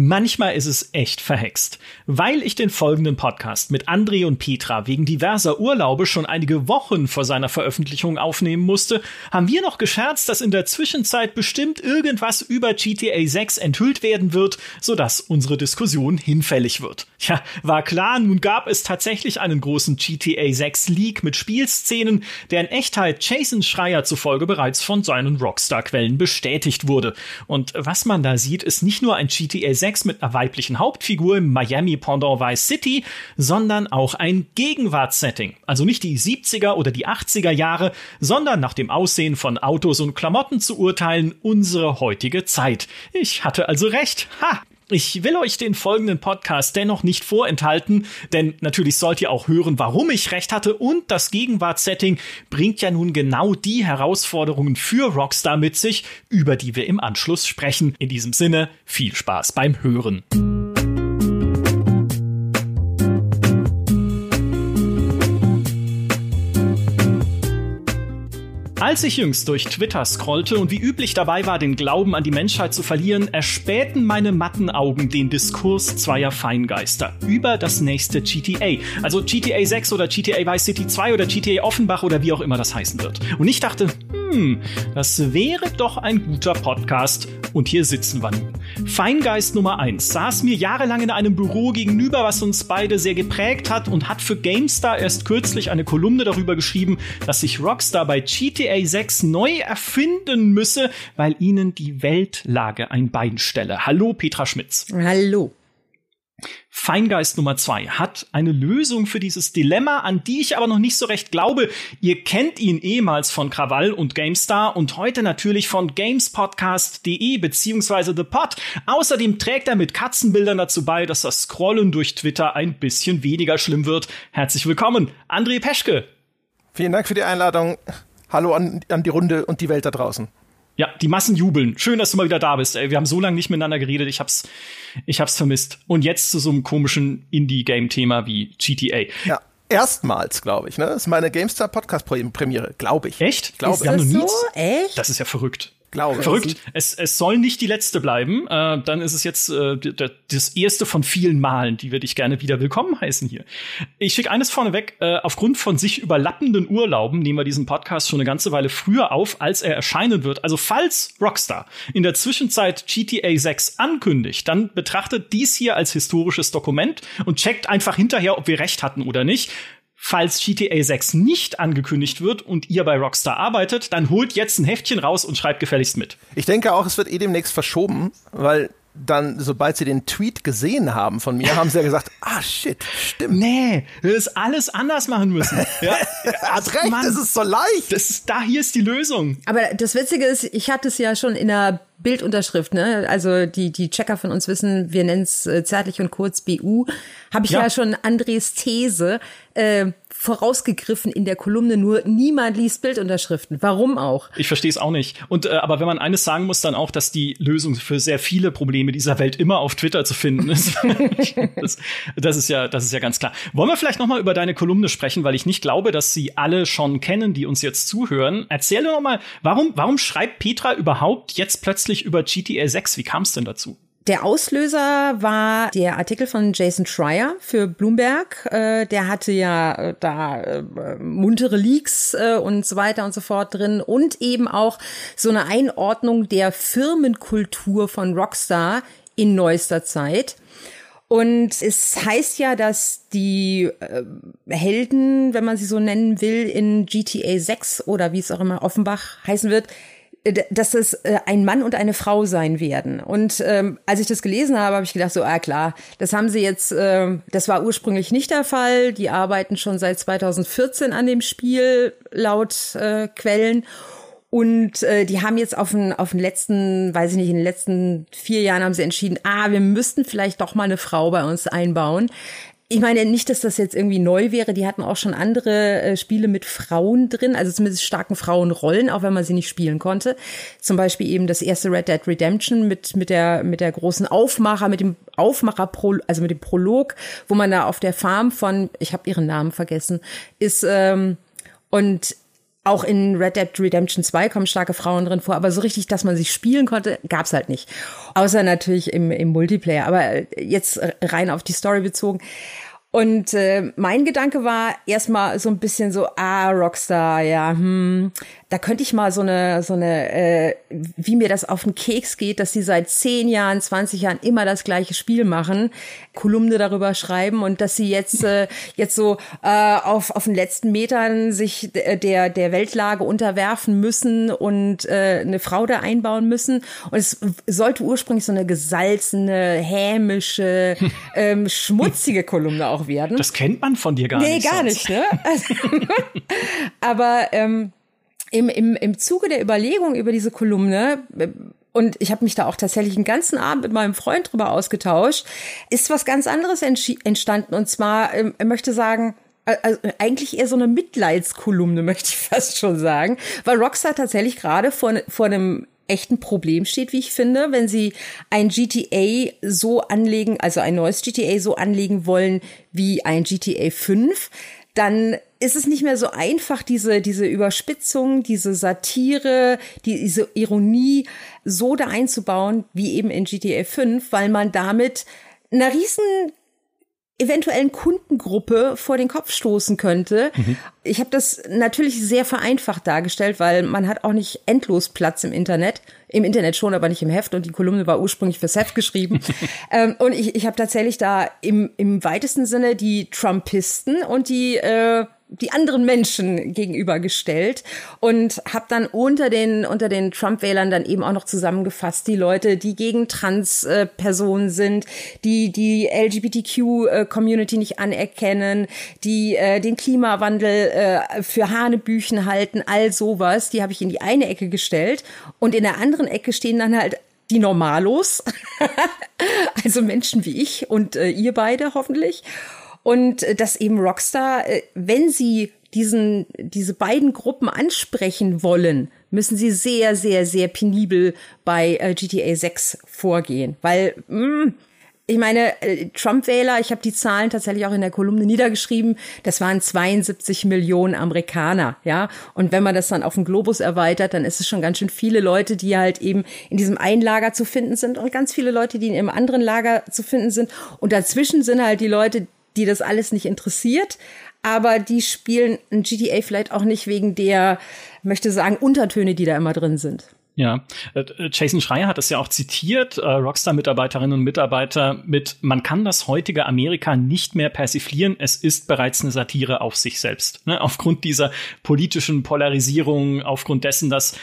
Manchmal ist es echt verhext. Weil ich den folgenden Podcast mit André und Petra wegen diverser Urlaube schon einige Wochen vor seiner Veröffentlichung aufnehmen musste, haben wir noch gescherzt, dass in der Zwischenzeit bestimmt irgendwas über GTA 6 enthüllt werden wird, sodass unsere Diskussion hinfällig wird. Ja, war klar, nun gab es tatsächlich einen großen GTA 6 Leak mit Spielszenen, der in Echtheit Jason Schreier zufolge bereits von seinen Rockstar-Quellen bestätigt wurde. Und was man da sieht, ist nicht nur ein GTA 6 mit einer weiblichen Hauptfigur im Miami-Pendant Vice City, sondern auch ein Gegenwartssetting. Also nicht die 70er oder die 80er Jahre, sondern nach dem Aussehen von Autos und Klamotten zu urteilen, unsere heutige Zeit. Ich hatte also recht. Ha! Ich will euch den folgenden Podcast dennoch nicht vorenthalten, denn natürlich sollt ihr auch hören, warum ich recht hatte, und das Gegenwartssetting bringt ja nun genau die Herausforderungen für Rockstar mit sich, über die wir im Anschluss sprechen. In diesem Sinne, viel Spaß beim Hören. Als ich jüngst durch Twitter scrollte und wie üblich dabei war, den Glauben an die Menschheit zu verlieren, erspähten meine matten Augen den Diskurs zweier Feingeister über das nächste GTA. Also GTA 6 oder GTA Vice City 2 oder GTA Offenbach oder wie auch immer das heißen wird. Und ich dachte, das wäre doch ein guter Podcast. Und hier sitzen wir nun. Feingeist Nummer 1 saß mir jahrelang in einem Büro gegenüber, was uns beide sehr geprägt hat, und hat für GameStar erst kürzlich eine Kolumne darüber geschrieben, dass sich Rockstar bei GTA 6 neu erfinden müsse, weil ihnen die Weltlage ein Bein stelle. Hallo, Petra Schmitz. Hallo. Feingeist Nummer 2 hat eine Lösung für dieses Dilemma, an die ich aber noch nicht so recht glaube. Ihr kennt ihn ehemals von Krawall und GameStar und heute natürlich von gamespodcast.de bzw. The Pod. Außerdem trägt er mit Katzenbildern dazu bei, dass das Scrollen durch Twitter ein bisschen weniger schlimm wird. Herzlich willkommen, André Peschke. Vielen Dank für die Einladung. Hallo an die Runde und die Welt da draußen. Ja, die Massen jubeln. Schön, dass du mal wieder da bist. Ey, wir haben so lange nicht miteinander geredet. Ich hab's vermisst. Und jetzt zu so einem komischen Indie-Game-Thema wie GTA. Ja, erstmals, glaube ich. Ne? Das ist meine GameStar-Podcast-Premiere, glaube ich. Echt? Ich glaube, ist das so? Echt? Das ist ja verrückt. Glaube ich. Verrückt. Es soll nicht die letzte bleiben. Dann ist es jetzt das erste von vielen Malen, die wir dich gerne wieder willkommen heißen hier. Ich schicke eines vorneweg. Aufgrund von sich überlappenden Urlauben nehmen wir diesen Podcast schon eine ganze Weile früher auf, als er erscheinen wird. Also falls Rockstar in der Zwischenzeit GTA 6 ankündigt, dann betrachtet dies hier als historisches Dokument und checkt einfach hinterher, ob wir recht hatten oder nicht. Falls GTA 6 nicht angekündigt wird und ihr bei Rockstar arbeitet, dann holt jetzt ein Heftchen raus und schreibt gefälligst mit. Ich denke auch, es wird demnächst verschoben, weil dann, sobald sie den Tweet gesehen haben von mir, haben sie ja gesagt, shit, stimmt. Nee, wir müssen alles anders machen müssen. Ja? Hast recht, Mann, das ist so leicht. Hier ist die Lösung. Aber das Witzige ist, ich hatte es ja schon in einer Bildunterschrift, ne? Also die Checker von uns wissen, wir nennen es zärtlich und kurz BU, habe ich ja schon Andres These vorausgegriffen in der Kolumne, nur niemand liest Bildunterschriften. Warum auch? Ich verstehe es auch nicht. Und aber wenn man eines sagen muss, dann auch, dass die Lösung für sehr viele Probleme dieser Welt immer auf Twitter zu finden ist. Das ist ja ganz klar. Wollen wir vielleicht noch mal über deine Kolumne sprechen, weil ich nicht glaube, dass sie alle schon kennen, die uns jetzt zuhören. Erzähl doch mal, warum schreibt Petra überhaupt jetzt plötzlich über GTA 6. Wie kam es denn dazu? Der Auslöser war der Artikel von Jason Schreier für Bloomberg. Der hatte ja da muntere Leaks und so weiter und so fort drin und eben auch so eine Einordnung der Firmenkultur von Rockstar in neuester Zeit. Und es heißt ja, dass die Helden, wenn man sie so nennen will, in GTA 6 oder wie es auch immer Offenbach heißen wird, dass das ein Mann und eine Frau sein werden. Und als ich das gelesen habe, habe ich gedacht, so, klar, das haben sie jetzt, das war ursprünglich nicht der Fall. Die arbeiten schon seit 2014 an dem Spiel, laut Quellen. Und die haben jetzt in den letzten 4 Jahren haben sie entschieden, wir müssten vielleicht doch mal eine Frau bei uns einbauen. Ich meine nicht, dass das jetzt irgendwie neu wäre. Die hatten auch schon andere Spiele mit Frauen drin, also zumindest starken Frauenrollen, auch wenn man sie nicht spielen konnte. Zum Beispiel eben das erste Red Dead Redemption mit der großen Aufmacher, also mit dem Prolog, wo man da auf der Farm von, ich habe ihren Namen vergessen, ist und Auch in Red Dead Redemption 2 kommen starke Frauen drin vor, aber so richtig, dass man sich spielen konnte, gab's halt nicht. Außer natürlich im Multiplayer, aber jetzt rein auf die Story bezogen. Und mein Gedanke war erstmal so ein bisschen so, Rockstar, ja, da könnte ich mal so eine, wie mir das auf den Keks geht, dass die seit 10 Jahren, 20 Jahren immer das gleiche Spiel machen, Kolumne darüber schreiben und dass sie jetzt so auf den letzten Metern sich der Weltlage unterwerfen müssen und eine Frau da einbauen müssen. Und es sollte ursprünglich so eine gesalzene, hämische, schmutzige Kolumne auch werden. Das kennt man von dir gar nicht. Nee, gar nicht, ne? Also, aber im Zuge der Überlegung über diese Kolumne, und ich habe mich da auch tatsächlich den ganzen Abend mit meinem Freund drüber ausgetauscht, ist was ganz anderes entstanden. Und zwar, ich möchte sagen, also eigentlich eher so eine Mitleidskolumne, möchte ich fast schon sagen, weil Rockstar tatsächlich gerade vor einem echten Problem steht, wie ich finde, wenn sie ein GTA so anlegen, also ein neues GTA so anlegen wollen wie ein GTA 5, dann ist es nicht mehr so einfach, diese Überspitzung, diese Satire, diese Ironie so da einzubauen, wie eben in GTA 5, weil man damit einer riesen eventuellen Kundengruppe vor den Kopf stoßen könnte. Mhm. Ich habe das natürlich sehr vereinfacht dargestellt, weil man hat auch nicht endlos Platz im Internet. Im Internet schon, aber nicht im Heft. Und die Kolumne war ursprünglich fürs Heft geschrieben. Und ich habe tatsächlich da im weitesten Sinne die Trumpisten und die anderen Menschen gegenübergestellt und habe dann unter den Trump-Wählern dann eben auch noch zusammengefasst die Leute, die gegen Trans-Personen sind, die LGBTQ-Community nicht anerkennen, die den Klimawandel für Hanebüchen halten, all sowas, die habe ich in die eine Ecke gestellt und in der anderen Ecke stehen dann halt die Normalos, also Menschen wie ich und ihr beide hoffentlich. Und dass eben Rockstar, wenn sie diese beiden Gruppen ansprechen wollen, müssen sie sehr, sehr, sehr penibel bei GTA 6 vorgehen. Weil, ich meine, Trump-Wähler, ich habe die Zahlen tatsächlich auch in der Kolumne niedergeschrieben, das waren 72 Millionen Amerikaner, ja. Und wenn man das dann auf den Globus erweitert, dann ist es schon ganz schön viele Leute, die halt eben in diesem einen Lager zu finden sind und ganz viele Leute, die in einem anderen Lager zu finden sind. Und dazwischen sind halt die Leute, die das alles nicht interessiert, aber die spielen ein GTA vielleicht auch nicht wegen der, möchte sagen, Untertöne, die da immer drin sind. Ja, Jason Schreier hat es ja auch zitiert, Rockstar-Mitarbeiterinnen und Mitarbeiter man kann das heutige Amerika nicht mehr persiflieren, es ist bereits eine Satire auf sich selbst. Ne? Aufgrund dieser politischen Polarisierung, aufgrund dessen, dass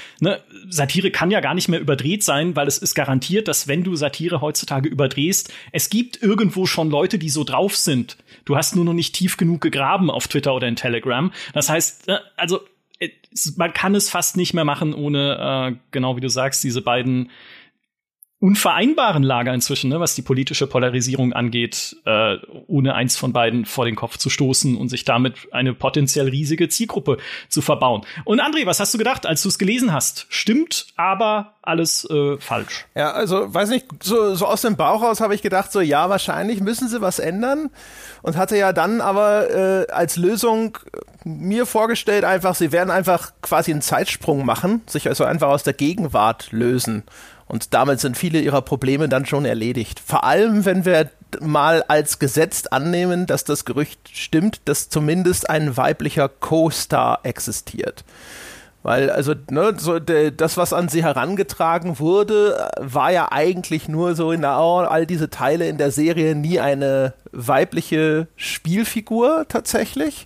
Satire kann ja gar nicht mehr überdreht sein, weil es ist garantiert, dass wenn du Satire heutzutage überdrehst, es gibt irgendwo schon Leute, die so drauf sind. Du hast nur noch nicht tief genug gegraben auf Twitter oder in Telegram. Das heißt, also man kann es fast nicht mehr machen, ohne, genau wie du sagst, diese beiden unvereinbaren Lager inzwischen, ne, was die politische Polarisierung angeht, ohne eins von beiden vor den Kopf zu stoßen und sich damit eine potenziell riesige Zielgruppe zu verbauen. Und André, was hast du gedacht, als du es gelesen hast? Stimmt, aber alles falsch. Ja, also, weiß nicht, so aus dem Bauch raus habe ich gedacht, so ja, wahrscheinlich müssen sie was ändern und hatte ja dann aber als Lösung mir vorgestellt einfach, sie werden einfach quasi einen Zeitsprung machen, sich also einfach aus der Gegenwart lösen. Und damit sind viele ihrer Probleme dann schon erledigt. Vor allem, wenn wir mal als gesetzt annehmen, dass das Gerücht stimmt, dass zumindest ein weiblicher Co-Star existiert. Weil also das, was an sie herangetragen wurde, war ja eigentlich nur so all diese Teile in der Serie nie eine weibliche Spielfigur tatsächlich.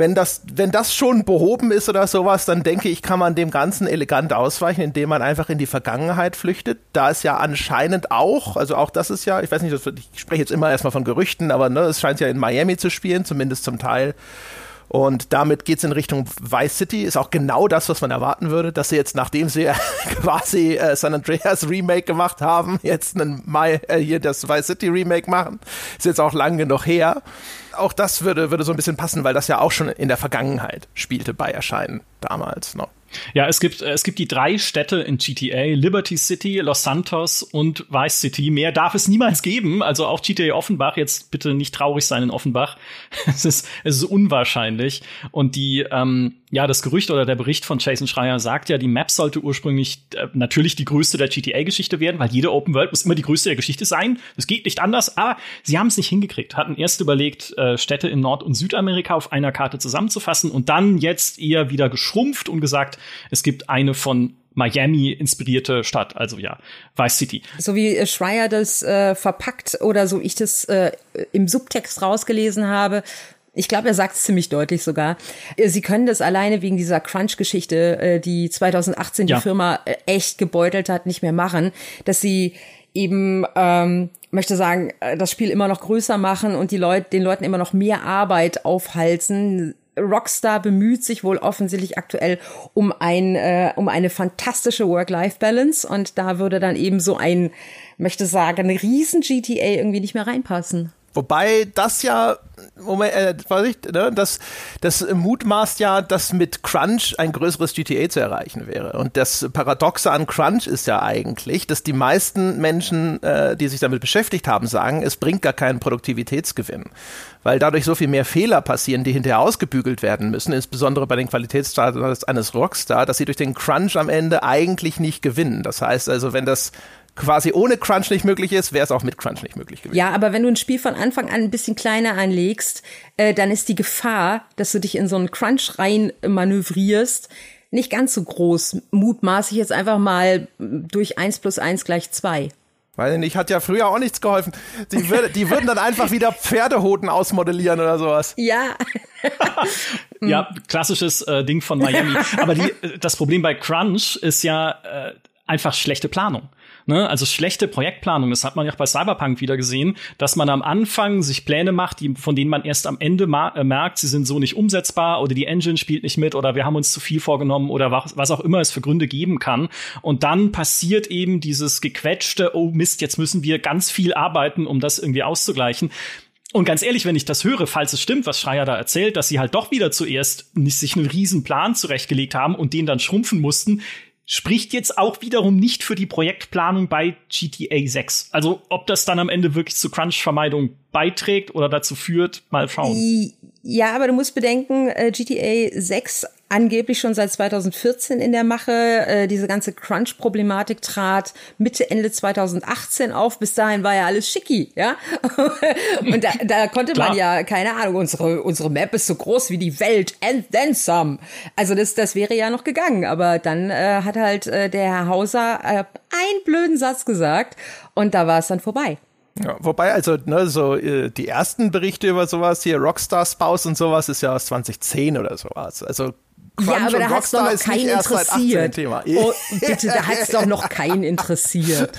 Wenn das schon behoben ist oder sowas, dann denke ich, kann man dem Ganzen elegant ausweichen, indem man einfach in die Vergangenheit flüchtet. Da ist ja anscheinend auch das ist ja, ich weiß nicht, ich spreche jetzt immer erstmal von Gerüchten, aber es scheint ja in Miami zu spielen, zumindest zum Teil. Und damit geht's in Richtung Vice City, ist auch genau das, was man erwarten würde, dass sie jetzt, nachdem sie quasi San Andreas Remake gemacht haben, jetzt hier das Vice City Remake machen. Ist jetzt auch lang genug her. Auch das würde so ein bisschen passen, weil das ja auch schon in der Vergangenheit spielte bei Erscheinen damals noch. Ja, es gibt die 3 Städte in GTA, Liberty City, Los Santos und Vice City. Mehr darf es niemals geben. Also auch GTA Offenbach, jetzt bitte nicht traurig sein in Offenbach. Es ist unwahrscheinlich. Und die Ja, das Gerücht oder der Bericht von Jason Schreier sagt ja, die Map sollte ursprünglich natürlich die größte der GTA-Geschichte werden, weil jede Open World muss immer die größte der Geschichte sein. Das geht nicht anders, aber sie haben es nicht hingekriegt. Hatten erst überlegt, Städte in Nord- und Südamerika auf einer Karte zusammenzufassen und dann jetzt eher wieder geschrumpft und gesagt, es gibt eine von Miami inspirierte Stadt, also ja, Vice City. So wie Schreier das verpackt oder so ich das im Subtext rausgelesen habe, ich glaube, er sagt es ziemlich deutlich sogar. Sie können das alleine wegen dieser Crunch-Geschichte, die 2018 die Firma echt gebeutelt hat, nicht mehr machen. Dass sie eben, möchte sagen, das Spiel immer noch größer machen und die den Leuten immer noch mehr Arbeit aufhalsen. Rockstar bemüht sich wohl offensichtlich aktuell um eine fantastische Work-Life-Balance. Und da würde dann eben so ein, möchte sagen, Riesen-GTA irgendwie nicht mehr reinpassen. Wobei das ja, Moment, ne, das mutmaßt ja, dass mit Crunch ein größeres GTA zu erreichen wäre. Und das Paradoxe an Crunch ist ja eigentlich, dass die meisten Menschen, die sich damit beschäftigt haben, sagen, es bringt gar keinen Produktivitätsgewinn. Weil dadurch so viel mehr Fehler passieren, die hinterher ausgebügelt werden müssen, insbesondere bei den Qualitätsstandards eines Rockstar, dass sie durch den Crunch am Ende eigentlich nicht gewinnen. Das heißt also, wenn das quasi ohne Crunch nicht möglich ist, wäre es auch mit Crunch nicht möglich gewesen. Ja, aber wenn du ein Spiel von Anfang an ein bisschen kleiner anlegst, dann ist die Gefahr, dass du dich in so einen Crunch rein manövrierst, nicht ganz so groß. Mutmaß ich jetzt einfach mal durch 1 + 1 = 2. Weiß ich nicht, hat ja früher auch nichts geholfen. Die würden dann einfach wieder Pferdehoden ausmodellieren oder sowas. Ja. Ja, klassisches Ding von Miami. Aber das Problem bei Crunch ist ja einfach schlechte Planung. Ne? Also schlechte Projektplanung, das hat man ja auch bei Cyberpunk wieder gesehen, dass man am Anfang sich Pläne macht, von denen man erst am Ende merkt, sie sind so nicht umsetzbar oder die Engine spielt nicht mit oder wir haben uns zu viel vorgenommen oder was auch immer es für Gründe geben kann. Und dann passiert eben dieses gequetschte, oh Mist, jetzt müssen wir ganz viel arbeiten, um das irgendwie auszugleichen. Und ganz ehrlich, wenn ich das höre, falls es stimmt, was Schreier da erzählt, dass sie halt doch wieder zuerst nicht sich einen riesen Plan zurechtgelegt haben und den dann schrumpfen mussten, spricht jetzt auch wiederum nicht für die Projektplanung bei GTA 6. Also ob das dann am Ende wirklich zu Crunch-Vermeidung beiträgt oder dazu führt, mal schauen. Ja, aber du musst bedenken, GTA 6 angeblich schon seit 2014 in der Mache. Diese ganze Crunch-Problematik trat Mitte, Ende 2018 auf. Bis dahin war ja alles schicki, ja? Und da konnte man ja, keine Ahnung, unsere Map ist so groß wie die Welt and then some. Also das wäre ja noch gegangen. Aber dann hat halt der Herr Houser einen blöden Satz gesagt und da war es dann vorbei. Ja, wobei, also die ersten Berichte über sowas hier, Rockstar Spouse und sowas, ist ja aus 2010 oder sowas. Also Crunch, ja, aber da hat's doch noch keinen interessiert. Oh, bitte, da hat's doch noch keinen interessiert.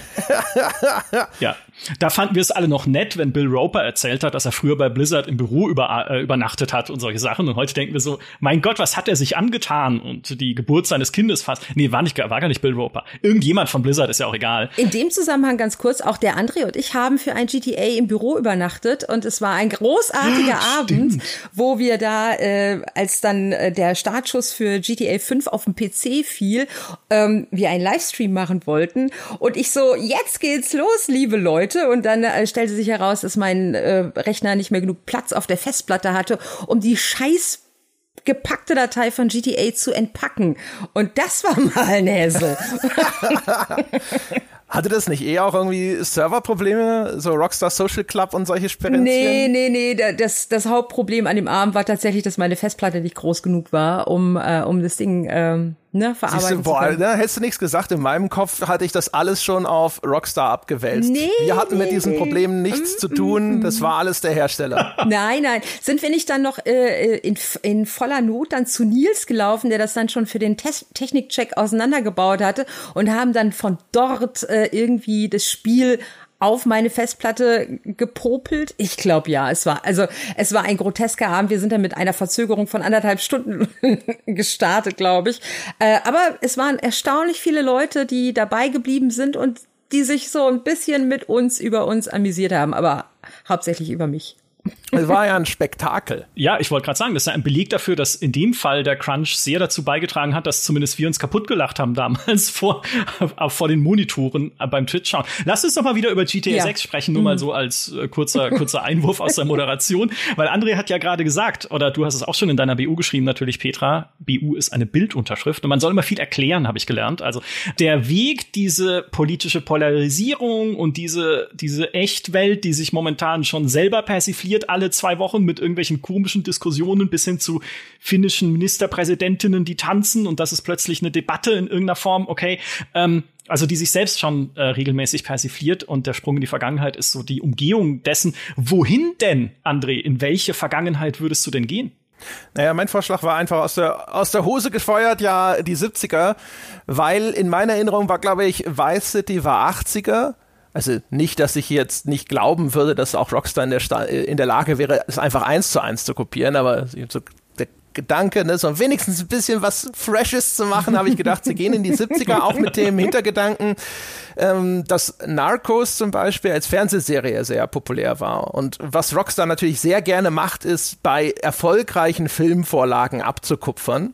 Ja, da fanden wir es alle noch nett, wenn Bill Roper erzählt hat, dass er früher bei Blizzard im Büro übernachtet hat und solche Sachen. Und heute denken wir so, mein Gott, was hat er sich angetan? Und die Geburt seines Kindes fast. Nee, war gar nicht Bill Roper. Irgendjemand von Blizzard, ist ja auch egal. In dem Zusammenhang ganz kurz, auch der André und ich haben für ein GTA im Büro übernachtet. Und es war ein großartiger Abend, wo wir da, als dann der Startschuss für GTA 5 auf dem PC fiel, wir einen Livestream machen wollten und ich so, jetzt geht's los, liebe Leute, und dann stellte sich heraus, dass mein Rechner nicht mehr genug Platz auf der Festplatte hatte, um die scheiß gepackte Datei von GTA zu entpacken, und das war mal ein Hässel. Hatte das nicht auch irgendwie Serverprobleme, so Rockstar Social Club und solche Sperenzchen? Nee, das Hauptproblem an dem Abend war tatsächlich, dass meine Festplatte nicht groß genug war, um das Ding verarbeiten Siehste, zu können. Boah, hättest du nichts gesagt, in meinem Kopf hatte ich das alles schon auf Rockstar abgewälzt. Nee, wir hatten mit diesen Problemen nichts zu tun, das war alles der Hersteller. Nein, sind wir nicht dann noch in voller Not dann zu Nils gelaufen, der das dann schon für den Technikcheck auseinandergebaut hatte, und haben dann von dort irgendwie das Spiel auf meine Festplatte gepopelt? Ich glaube ja, es war ein grotesker Abend. Wir sind dann mit einer Verzögerung von 1,5 Stunden gestartet, glaube ich. Aber es waren erstaunlich viele Leute, die dabei geblieben sind und die sich so ein bisschen mit uns, über uns amüsiert haben, aber hauptsächlich über mich. Es war ja ein Spektakel. Ja, ich wollte gerade sagen, das ist ein Beleg dafür, dass in dem Fall der Crunch sehr dazu beigetragen hat, dass zumindest wir uns kaputt gelacht haben damals vor den Monitoren beim Twitch schauen. Lass uns doch mal wieder über GTA 6 sprechen, nur mal so als kurzer Einwurf aus der Moderation. Weil André hat ja gerade gesagt, oder du hast es auch schon in deiner BU geschrieben natürlich, Petra, BU ist eine Bildunterschrift und man soll immer viel erklären, habe ich gelernt. Also der Weg, diese politische Polarisierung und diese Echtwelt, die sich momentan schon selber persifliert, alle 2 Wochen mit irgendwelchen komischen Diskussionen bis hin zu finnischen Ministerpräsidentinnen, die tanzen und das ist plötzlich eine Debatte in irgendeiner Form, okay, also die sich selbst schon regelmäßig persifliert und der Sprung in die Vergangenheit ist so die Umgehung dessen. Wohin denn, André, in welche Vergangenheit würdest du denn gehen? Naja, mein Vorschlag war einfach aus der Hose gefeuert, ja, die 70er, weil in meiner Erinnerung war, glaube ich, Vice City war 80er. Also nicht, dass ich jetzt nicht glauben würde, dass auch Rockstar in der Lage wäre, es einfach 1:1 zu kopieren, aber so der Gedanke, ne, so wenigstens ein bisschen was Freshes zu machen, habe ich gedacht, sie gehen in die 70er, auch mit dem Hintergedanken, dass Narcos zum Beispiel als Fernsehserie sehr populär war. Und was Rockstar natürlich sehr gerne macht, ist, bei erfolgreichen Filmvorlagen abzukupfern.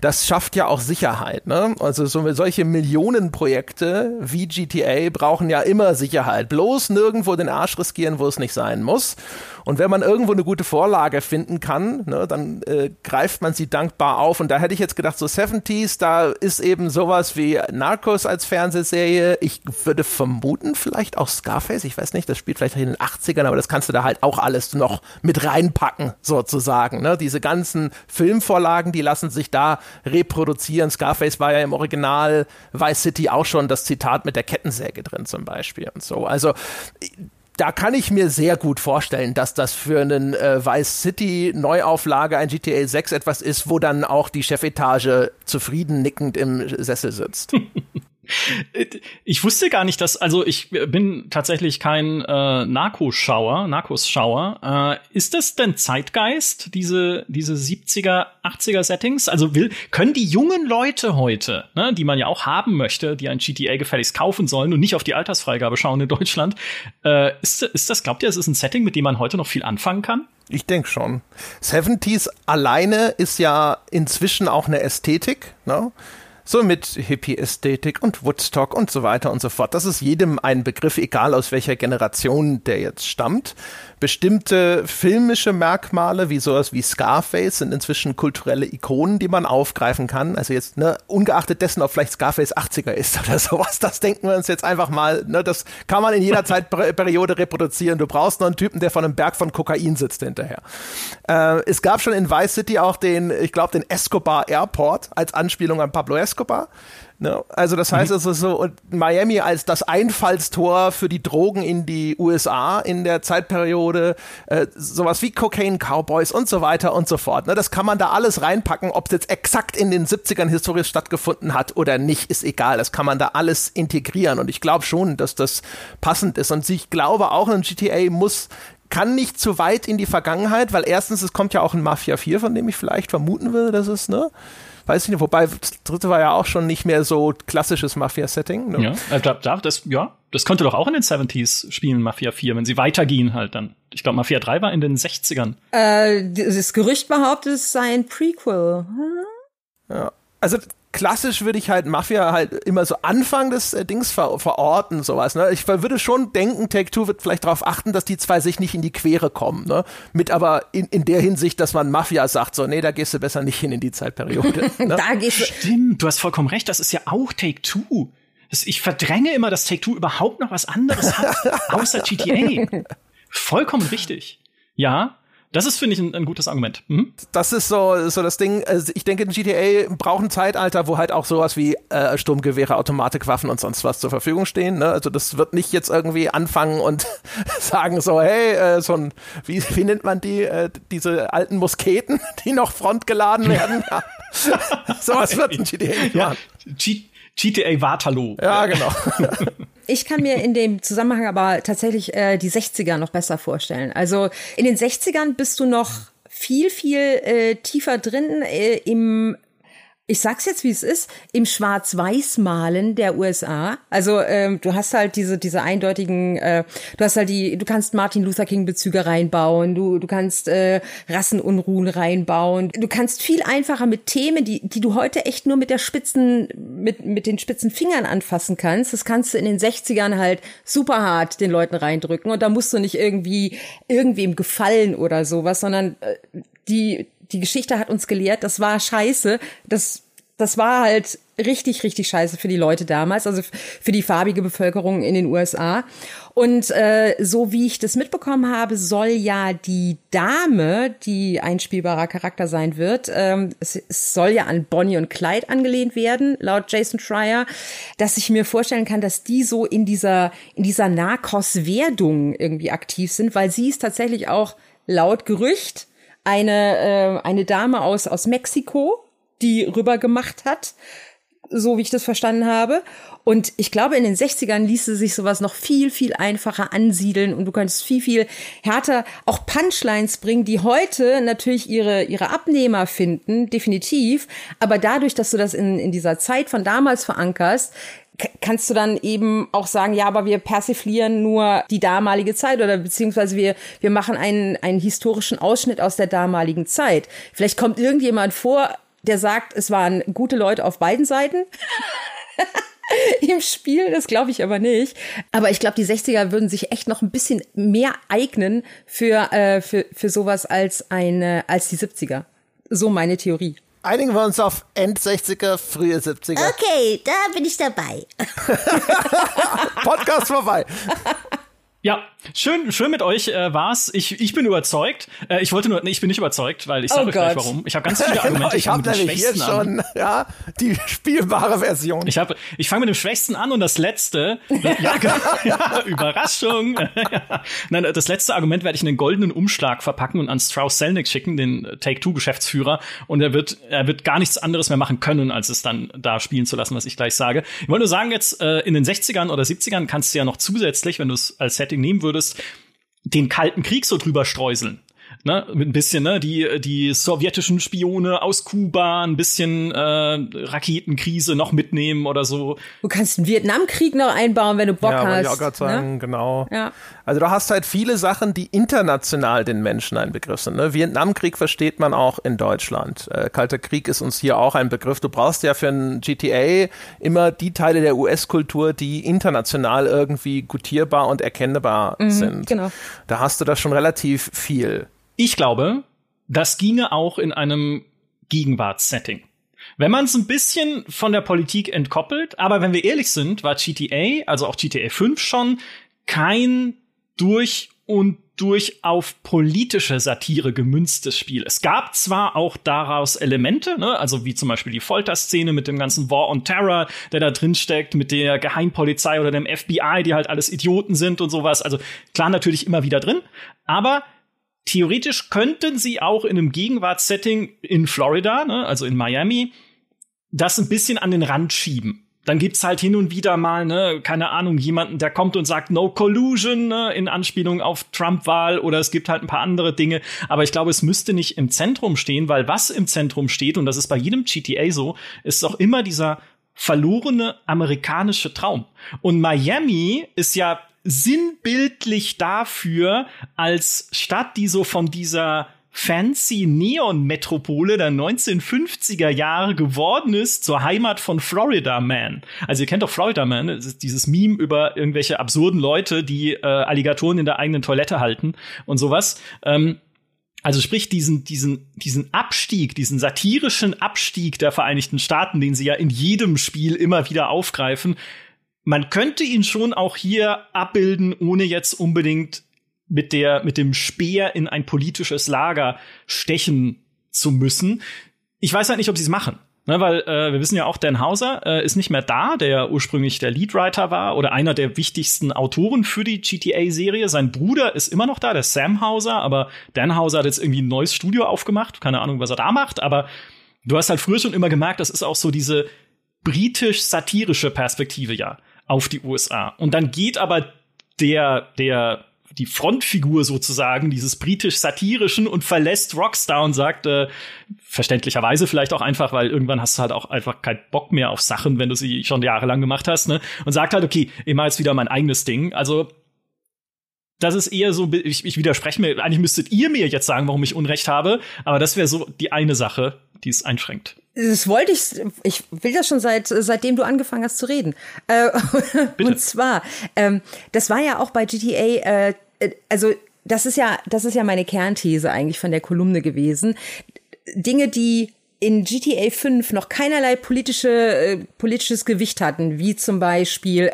Das schafft ja auch Sicherheit, ne? Also solche Millionenprojekte wie GTA brauchen ja immer Sicherheit. Bloß nirgendwo den Arsch riskieren, wo es nicht sein muss. Und wenn man irgendwo eine gute Vorlage finden kann, ne, dann greift man sie dankbar auf. Und da hätte ich jetzt gedacht, so 70s, da ist eben sowas wie Narcos als Fernsehserie. Ich würde vermuten, vielleicht auch Scarface, ich weiß nicht, das spielt vielleicht in den 80ern, aber das kannst du da halt auch alles noch mit reinpacken, sozusagen, ne? Diese ganzen Filmvorlagen, die lassen sich da reproduzieren. Scarface war ja im Original Vice City auch schon das Zitat mit der Kettensäge drin zum Beispiel und so. Also da kann ich mir sehr gut vorstellen, dass das für einen Vice City Neuauflage, ein GTA 6 etwas ist, wo dann auch die Chefetage zufrieden nickend im Sessel sitzt. Ich wusste gar nicht, dass, also ich bin tatsächlich kein Narcos-Schauer. Ist das denn Zeitgeist, diese 70er, 80er Settings? Also können die jungen Leute heute, ne, die man ja auch haben möchte, die ein GTA gefälligst kaufen sollen und nicht auf die Altersfreigabe schauen in Deutschland, ist das, glaubt ihr, es ist ein Setting, mit dem man heute noch viel anfangen kann? Ich denke schon. 70s alleine ist ja inzwischen auch eine Ästhetik, ne? So mit Hippie-Ästhetik und Woodstock und so weiter und so fort. Das ist jedem ein Begriff, egal aus welcher Generation der jetzt stammt. Bestimmte filmische Merkmale, wie sowas wie Scarface, sind inzwischen kulturelle Ikonen, die man aufgreifen kann. Also jetzt, ne, ungeachtet dessen, ob vielleicht Scarface 80er ist oder sowas, das denken wir uns jetzt einfach mal, ne, das kann man in jeder Zeitperiode reproduzieren. Du brauchst noch einen Typen, der von einem Berg von Kokain sitzt hinterher. Es gab schon in Vice City auch den Escobar Airport als Anspielung an Pablo Escobar. No. Also das heißt, es ist so, und Miami als das Einfallstor für die Drogen in die USA in der Zeitperiode, sowas wie Cocaine Cowboys und so weiter und so fort. Ne? Das kann man da alles reinpacken, ob es jetzt exakt in den 70ern historisch stattgefunden hat oder nicht, ist egal. Das kann man da alles integrieren und ich glaube schon, dass das passend ist und ich glaube auch, ein GTA kann nicht zu weit in die Vergangenheit, weil erstens, es kommt ja auch ein Mafia 4, von dem ich vielleicht vermuten würde, dass es, ne? Weiß ich nicht, wobei das dritte war ja auch schon nicht mehr so klassisches Mafia-Setting. Ne? Ja, das könnte doch auch in den 70s spielen, Mafia 4, wenn sie weitergehen halt dann. Ich glaube, Mafia 3 war in den 60ern. Das Gerücht behauptet, es sei ein Prequel. Hm? Ja, also klassisch würde ich halt Mafia halt immer so Anfang des Dings verorten, sowas. Ne? Ich würde schon denken, Take-Two wird vielleicht darauf achten, dass die zwei sich nicht in die Quere kommen. Ne? Mit aber in der Hinsicht, dass man Mafia sagt, so, nee, da gehst du besser nicht hin in die Zeitperiode. Ne? Stimmt, du hast vollkommen recht, das ist ja auch Take-Two. Ich verdränge immer, dass Take-Two überhaupt noch was anderes hat, außer GTA. Vollkommen richtig. Ja. Das ist, finde ich, ein gutes Argument. Mhm. Das ist so das Ding. Also ich denke, ein GTA braucht ein Zeitalter, wo halt auch sowas wie Sturmgewehre, Automatikwaffen und sonst was zur Verfügung stehen. Ne? Also das wird nicht jetzt irgendwie anfangen und sagen so, hey, so ein, wie nennt man die, diese alten Musketen, die noch frontgeladen werden? Ja. Sowas wird ein GTA machen. GTA Waterloo. Ja, genau. Ich kann mir in dem Zusammenhang aber tatsächlich die 60er noch besser vorstellen. Also in den 60ern bist du noch viel tiefer drin im ich sag's jetzt, wie es ist, im Schwarz-Weiß-Malen der USA. Also du hast halt diese eindeutigen, du hast halt du kannst Martin Luther King Bezüge reinbauen, du kannst Rassenunruhen reinbauen, du kannst viel einfacher mit Themen, die du heute echt nur mit der spitzen, mit den spitzen Fingern anfassen kannst. Das kannst du in den 60ern halt super hart den Leuten reindrücken und da musst du nicht irgendwem gefallen oder sowas, sondern die Geschichte hat uns gelehrt, das war scheiße, das war halt richtig, richtig scheiße für die Leute damals, also für die farbige Bevölkerung in den USA. Und so wie ich das mitbekommen habe, soll ja die Dame, die ein spielbarer Charakter sein wird, es soll ja an Bonnie und Clyde angelehnt werden, laut Jason Schreier, dass ich mir vorstellen kann, dass die so in dieser Narcos-Werdung irgendwie aktiv sind, weil sie ist tatsächlich auch laut Gerücht eine Dame aus Mexiko, die rüber gemacht hat, so wie ich das verstanden habe. Und ich glaube, in den 60ern ließe sich sowas noch viel, viel einfacher ansiedeln und du könntest viel, viel härter auch Punchlines bringen, die heute natürlich ihre Abnehmer finden, definitiv. Aber dadurch, dass du das in dieser Zeit von damals verankerst, kannst du dann eben auch sagen, ja, aber wir persiflieren nur die damalige Zeit oder beziehungsweise wir machen einen historischen Ausschnitt aus der damaligen Zeit. Vielleicht kommt irgendjemand vor, der sagt, es waren gute Leute auf beiden Seiten im Spiel. Das glaube ich aber nicht. Aber ich glaube, die 60er würden sich echt noch ein bisschen mehr eignen für sowas als die 70er. So meine Theorie. Einigen wir uns auf End-60er, frühe 70er. Okay, da bin ich dabei. Podcast vorbei. Ja, schön mit euch war's. Ich bin überzeugt. Ich bin nicht überzeugt, weil ich sage euch gleich warum. Ich habe ganz viele Argumente. Ich fange mit dem Schwächsten an. Ja, die spielbare Version. Ich fange mit dem Schwächsten an und das letzte. Ja, Überraschung. Nein, das letzte Argument werde ich in den goldenen Umschlag verpacken und an Strauss Zelnick schicken, den Take-Two-Geschäftsführer. Und er wird gar nichts anderes mehr machen können, als es dann da spielen zu lassen, was ich gleich sage. Ich wollte nur sagen, jetzt in den 60ern oder 70ern kannst du ja noch zusätzlich, wenn du es als Setting nehmen würdest, den Kalten Krieg so drüber streuseln. Ne? Mit ein bisschen, ne, die sowjetischen Spione aus Kuba, ein bisschen Raketenkrise noch mitnehmen oder so. Du kannst den Vietnamkrieg noch einbauen, wenn du Bock hast. Ja, wollte ich auch gerade sagen, ne? Genau. Ja. Also du hast halt viele Sachen, die international den Menschen ein Begriff sind. Ne? Vietnamkrieg versteht man auch in Deutschland. Kalter Krieg ist uns hier auch ein Begriff. Du brauchst ja für ein GTA immer die Teile der US-Kultur, die international irgendwie gutierbar und erkennbar sind. Genau. Da hast du da schon relativ viel. Ich glaube, das ginge auch in einem Gegenwartssetting. Wenn man es ein bisschen von der Politik entkoppelt, aber wenn wir ehrlich sind, war GTA, also auch GTA 5 schon, kein durch und durch auf politische Satire gemünztes Spiel. Es gab zwar auch daraus Elemente, ne? Also wie zum Beispiel die Folterszene mit dem ganzen War on Terror, der da drin steckt, mit der Geheimpolizei oder dem FBI, die halt alles Idioten sind und sowas. Also klar, natürlich immer wieder drin, aber theoretisch könnten sie auch in einem Gegenwartssetting in Florida, ne, also in Miami, das ein bisschen an den Rand schieben. Dann gibt's halt hin und wieder mal, ne, keine Ahnung, jemanden, der kommt und sagt No Collusion, ne, in Anspielung auf Trump-Wahl, oder es gibt halt ein paar andere Dinge. Aber ich glaube, es müsste nicht im Zentrum stehen, weil was im Zentrum steht, und das ist bei jedem GTA so, ist auch immer dieser verlorene amerikanische Traum. Und Miami ist ja sinnbildlich dafür, als Stadt, die so von dieser fancy Neon-Metropole der 1950er Jahre geworden ist, zur Heimat von Florida Man. Also ihr kennt doch Florida Man, das ist dieses Meme über irgendwelche absurden Leute, die Alligatoren in der eigenen Toilette halten und sowas. Also sprich, diesen Abstieg, diesen satirischen Abstieg der Vereinigten Staaten, den sie ja in jedem Spiel immer wieder aufgreifen, man könnte ihn schon auch hier abbilden, ohne jetzt unbedingt mit dem Speer in ein politisches Lager stechen zu müssen. Ich weiß halt nicht, ob sie es machen. Ne, weil wir wissen ja auch, Dan Houser ist nicht mehr da, der ja ursprünglich der Leadwriter war oder einer der wichtigsten Autoren für die GTA-Serie. Sein Bruder ist immer noch da, der Sam Houser, aber Dan Houser hat jetzt irgendwie ein neues Studio aufgemacht. Keine Ahnung, was er da macht, aber du hast halt früher schon immer gemerkt, das ist auch so diese britisch-satirische Perspektive ja auf die USA. Und dann geht aber der die Frontfigur sozusagen dieses britisch-satirischen und verlässt Rockstar und sagt, verständlicherweise vielleicht auch einfach, weil irgendwann hast du halt auch einfach keinen Bock mehr auf Sachen, wenn du sie schon jahrelang gemacht hast, ne? Und sagt halt, okay, ich mach jetzt wieder mein eigenes Ding. Also, das ist eher so, ich widerspreche mir, eigentlich müsstet ihr mir jetzt sagen, warum ich Unrecht habe, aber das wäre so die eine Sache, die es einschränkt. Das wollte ich will das schon seitdem du angefangen hast zu reden. Und zwar, das war ja auch bei GTA, also das ist ja meine Kernthese eigentlich von der Kolumne gewesen. Dinge, die in GTA 5 noch keinerlei politisches Gewicht hatten, wie zum Beispiel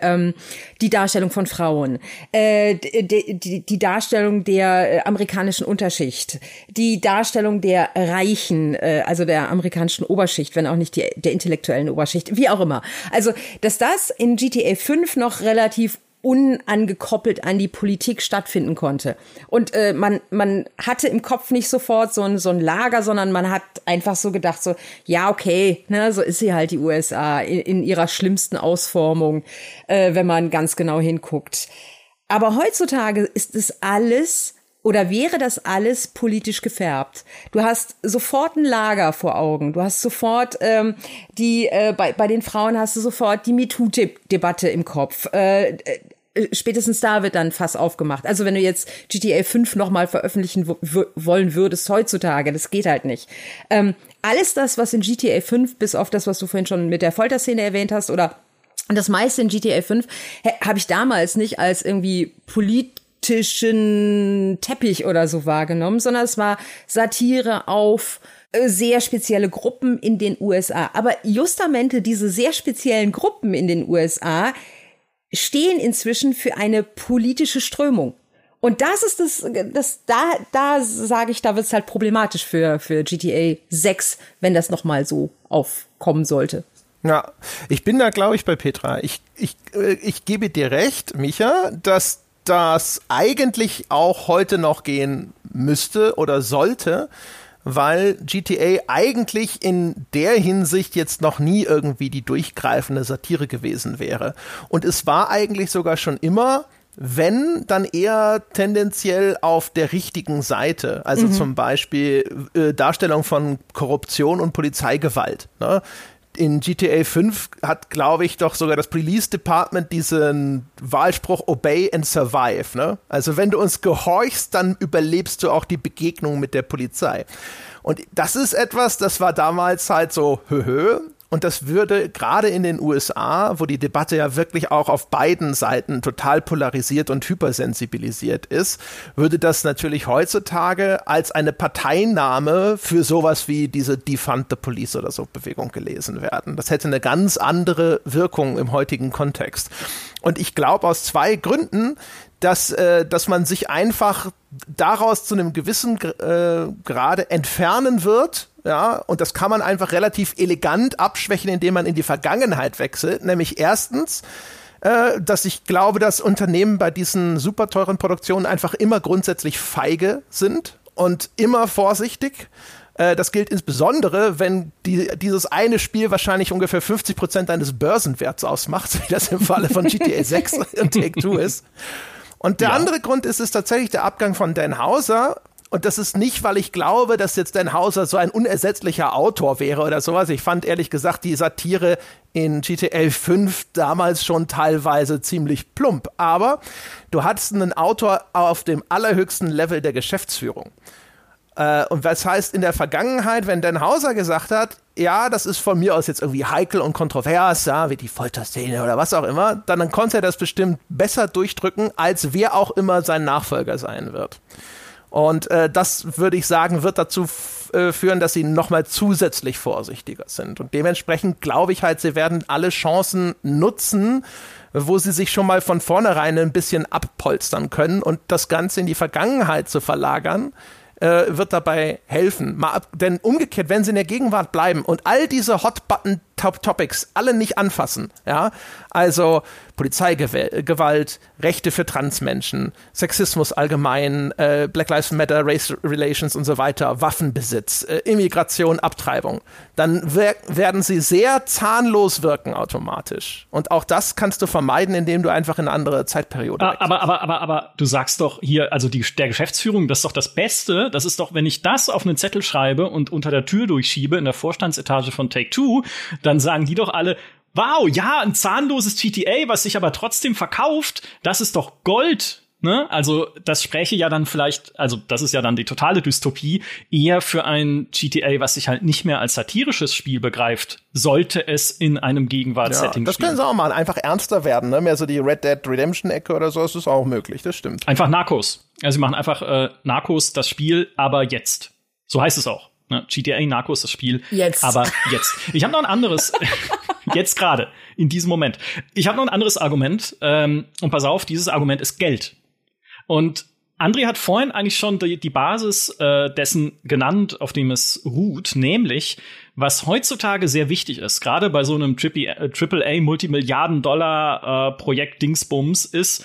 die Darstellung von Frauen, die Darstellung der amerikanischen Unterschicht, die Darstellung der Reichen, also der amerikanischen Oberschicht, wenn auch nicht der intellektuellen Oberschicht, wie auch immer. Also, dass das in GTA 5 noch relativ unangekoppelt an die Politik stattfinden konnte. Und man hatte im Kopf nicht sofort so ein Lager, sondern man hat einfach so gedacht, so, ja, okay, ne, so ist sie halt, die USA, in ihrer schlimmsten Ausformung, wenn man ganz genau hinguckt. Aber heutzutage ist es alles, oder wäre das alles politisch gefärbt? Du hast sofort ein Lager vor Augen. Du hast sofort bei den Frauen hast du sofort die MeToo-Debatte im Kopf. Spätestens da wird dann Fass aufgemacht. Also wenn du jetzt GTA 5 nochmal veröffentlichen wollen würdest heutzutage, das geht halt nicht. Alles das, was in GTA 5, bis auf das, was du vorhin schon mit der Folterszene erwähnt hast, oder das meiste in GTA 5, habe ich damals nicht als irgendwie politischen Teppich oder so wahrgenommen, sondern es war Satire auf sehr spezielle Gruppen in den USA. Aber justamente diese sehr speziellen Gruppen in den USA stehen inzwischen für eine politische Strömung. Und das ist das da sage ich, da wird's halt problematisch für GTA 6, wenn das nochmal so aufkommen sollte. Ja, ich bin da, glaube ich, bei Petra. Ich gebe dir recht, Micha, dass das eigentlich auch heute noch gehen müsste oder sollte, weil GTA eigentlich in der Hinsicht jetzt noch nie irgendwie die durchgreifende Satire gewesen wäre. Und es war eigentlich sogar schon immer, wenn, dann eher tendenziell auf der richtigen Seite. Also zum Beispiel Darstellung von Korruption und Polizeigewalt, ne? In GTA 5 hat, glaube ich, doch sogar das Police Department diesen Wahlspruch Obey and Survive, ne? Also wenn du uns gehorchst, dann überlebst du auch die Begegnung mit der Polizei. Und das ist etwas, das war damals halt so höhö. Und das würde gerade in den USA, wo die Debatte ja wirklich auch auf beiden Seiten total polarisiert und hypersensibilisiert ist, würde das natürlich heutzutage als eine Parteinahme für sowas wie diese Defund the Police oder so Bewegung gelesen werden. Das hätte eine ganz andere Wirkung im heutigen Kontext. Und ich glaube aus zwei Gründen, dass man sich einfach daraus zu einem gewissen Grade entfernen wird. Ja, und das kann man einfach relativ elegant abschwächen, indem man in die Vergangenheit wechselt. Nämlich erstens, dass ich glaube, dass Unternehmen bei diesen super teuren Produktionen einfach immer grundsätzlich feige sind und immer vorsichtig. Das gilt insbesondere, wenn dieses eine Spiel wahrscheinlich ungefähr 50% deines Börsenwerts ausmacht, wie das im Falle von GTA 6 und Take-Two ist. Und der andere Grund ist tatsächlich der Abgang von Dan Houser. Und das ist nicht, weil ich glaube, dass jetzt Dan Houser so ein unersetzlicher Autor wäre oder sowas. Ich fand ehrlich gesagt die Satire in GTA 5 damals schon teilweise ziemlich plump. Aber du hattest einen Autor auf dem allerhöchsten Level der Geschäftsführung. Und das heißt, in der Vergangenheit, wenn Dan Houser gesagt hat, ja, das ist von mir aus jetzt irgendwie heikel und kontrovers, ja, wie die Folterszene oder was auch immer, dann konnte er das bestimmt besser durchdrücken, als wer auch immer sein Nachfolger sein wird. Und das, würde ich sagen, wird dazu führen, dass sie nochmal zusätzlich vorsichtiger sind. Und dementsprechend glaube ich halt, sie werden alle Chancen nutzen, wo sie sich schon mal von vornherein ein bisschen abpolstern können. Und das Ganze in die Vergangenheit zu verlagern, wird dabei helfen. Denn umgekehrt, wenn sie in der Gegenwart bleiben und all diese Hot-Button Top-Topics alle nicht anfassen. Ja? Also Polizeigewalt, Rechte für Transmenschen, Sexismus allgemein, Black Lives Matter, Race Relations und so weiter, Waffenbesitz, Immigration, Abtreibung. Dann werden sie sehr zahnlos wirken automatisch. Und auch das kannst du vermeiden, indem du einfach in eine andere Zeitperiode wechselst. Aber du sagst doch hier, also der Geschäftsführung, das ist doch das Beste. Das ist doch, wenn ich das auf einen Zettel schreibe und unter der Tür durchschiebe in der Vorstandsetage von Take-Two, dann sagen die doch alle, wow, ja, ein zahnloses GTA, was sich aber trotzdem verkauft, das ist doch Gold, ne? Also das spräche ja dann vielleicht, also das ist ja dann die totale Dystopie, eher für ein GTA, was sich halt nicht mehr als satirisches Spiel begreift, sollte es in einem Gegenwartssetting das spielen. Das können sie auch mal einfach ernster werden, ne? Mehr so die Red Dead Redemption-Ecke oder so, das ist auch möglich, das stimmt. Einfach Narcos. Also sie machen einfach Narcos, das Spiel, aber jetzt. So heißt es auch. Ne? GTA Narcos, das Spiel, jetzt. Aber jetzt. Ich habe noch ein anderes... Jetzt gerade, in diesem Moment. Ich habe noch ein anderes Argument. Und pass auf, dieses Argument ist Geld. Und André hat vorhin eigentlich schon die Basis dessen genannt, auf dem es ruht. Nämlich, was heutzutage sehr wichtig ist, gerade bei so einem Triple-A-Multimilliarden-Dollar-Projekt-Dingsbums, ist,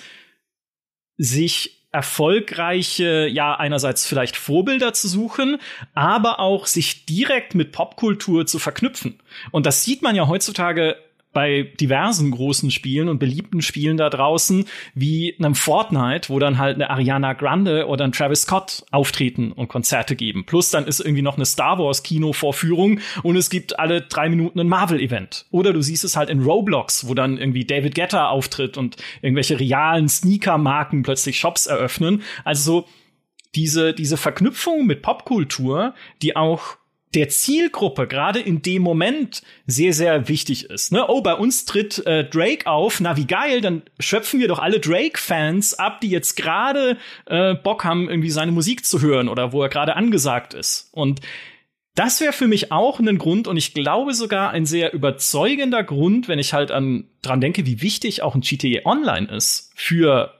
sich erfolgreiche, ja, einerseits vielleicht Vorbilder zu suchen, aber auch sich direkt mit Popkultur zu verknüpfen. Und das sieht man ja heutzutage bei diversen großen Spielen und beliebten Spielen da draußen, wie einem Fortnite, wo dann halt eine Ariana Grande oder ein Travis Scott auftreten und Konzerte geben. Plus dann ist irgendwie noch eine Star Wars Kinovorführung und es gibt alle 3 Minuten ein Marvel-Event. Oder du siehst es halt in Roblox, wo dann irgendwie David Guetta auftritt und irgendwelche realen Sneaker-Marken plötzlich Shops eröffnen. Also so diese Verknüpfung mit Popkultur, die auch der Zielgruppe gerade in dem Moment sehr, sehr wichtig ist. Ne? Oh, bei uns tritt Drake auf. Na, wie geil, dann schöpfen wir doch alle Drake-Fans ab, die jetzt gerade Bock haben, irgendwie seine Musik zu hören oder wo er gerade angesagt ist. Und das wäre für mich auch ein Grund und ich glaube sogar ein sehr überzeugender Grund, wenn ich halt dran denke, wie wichtig auch ein GTA Online ist für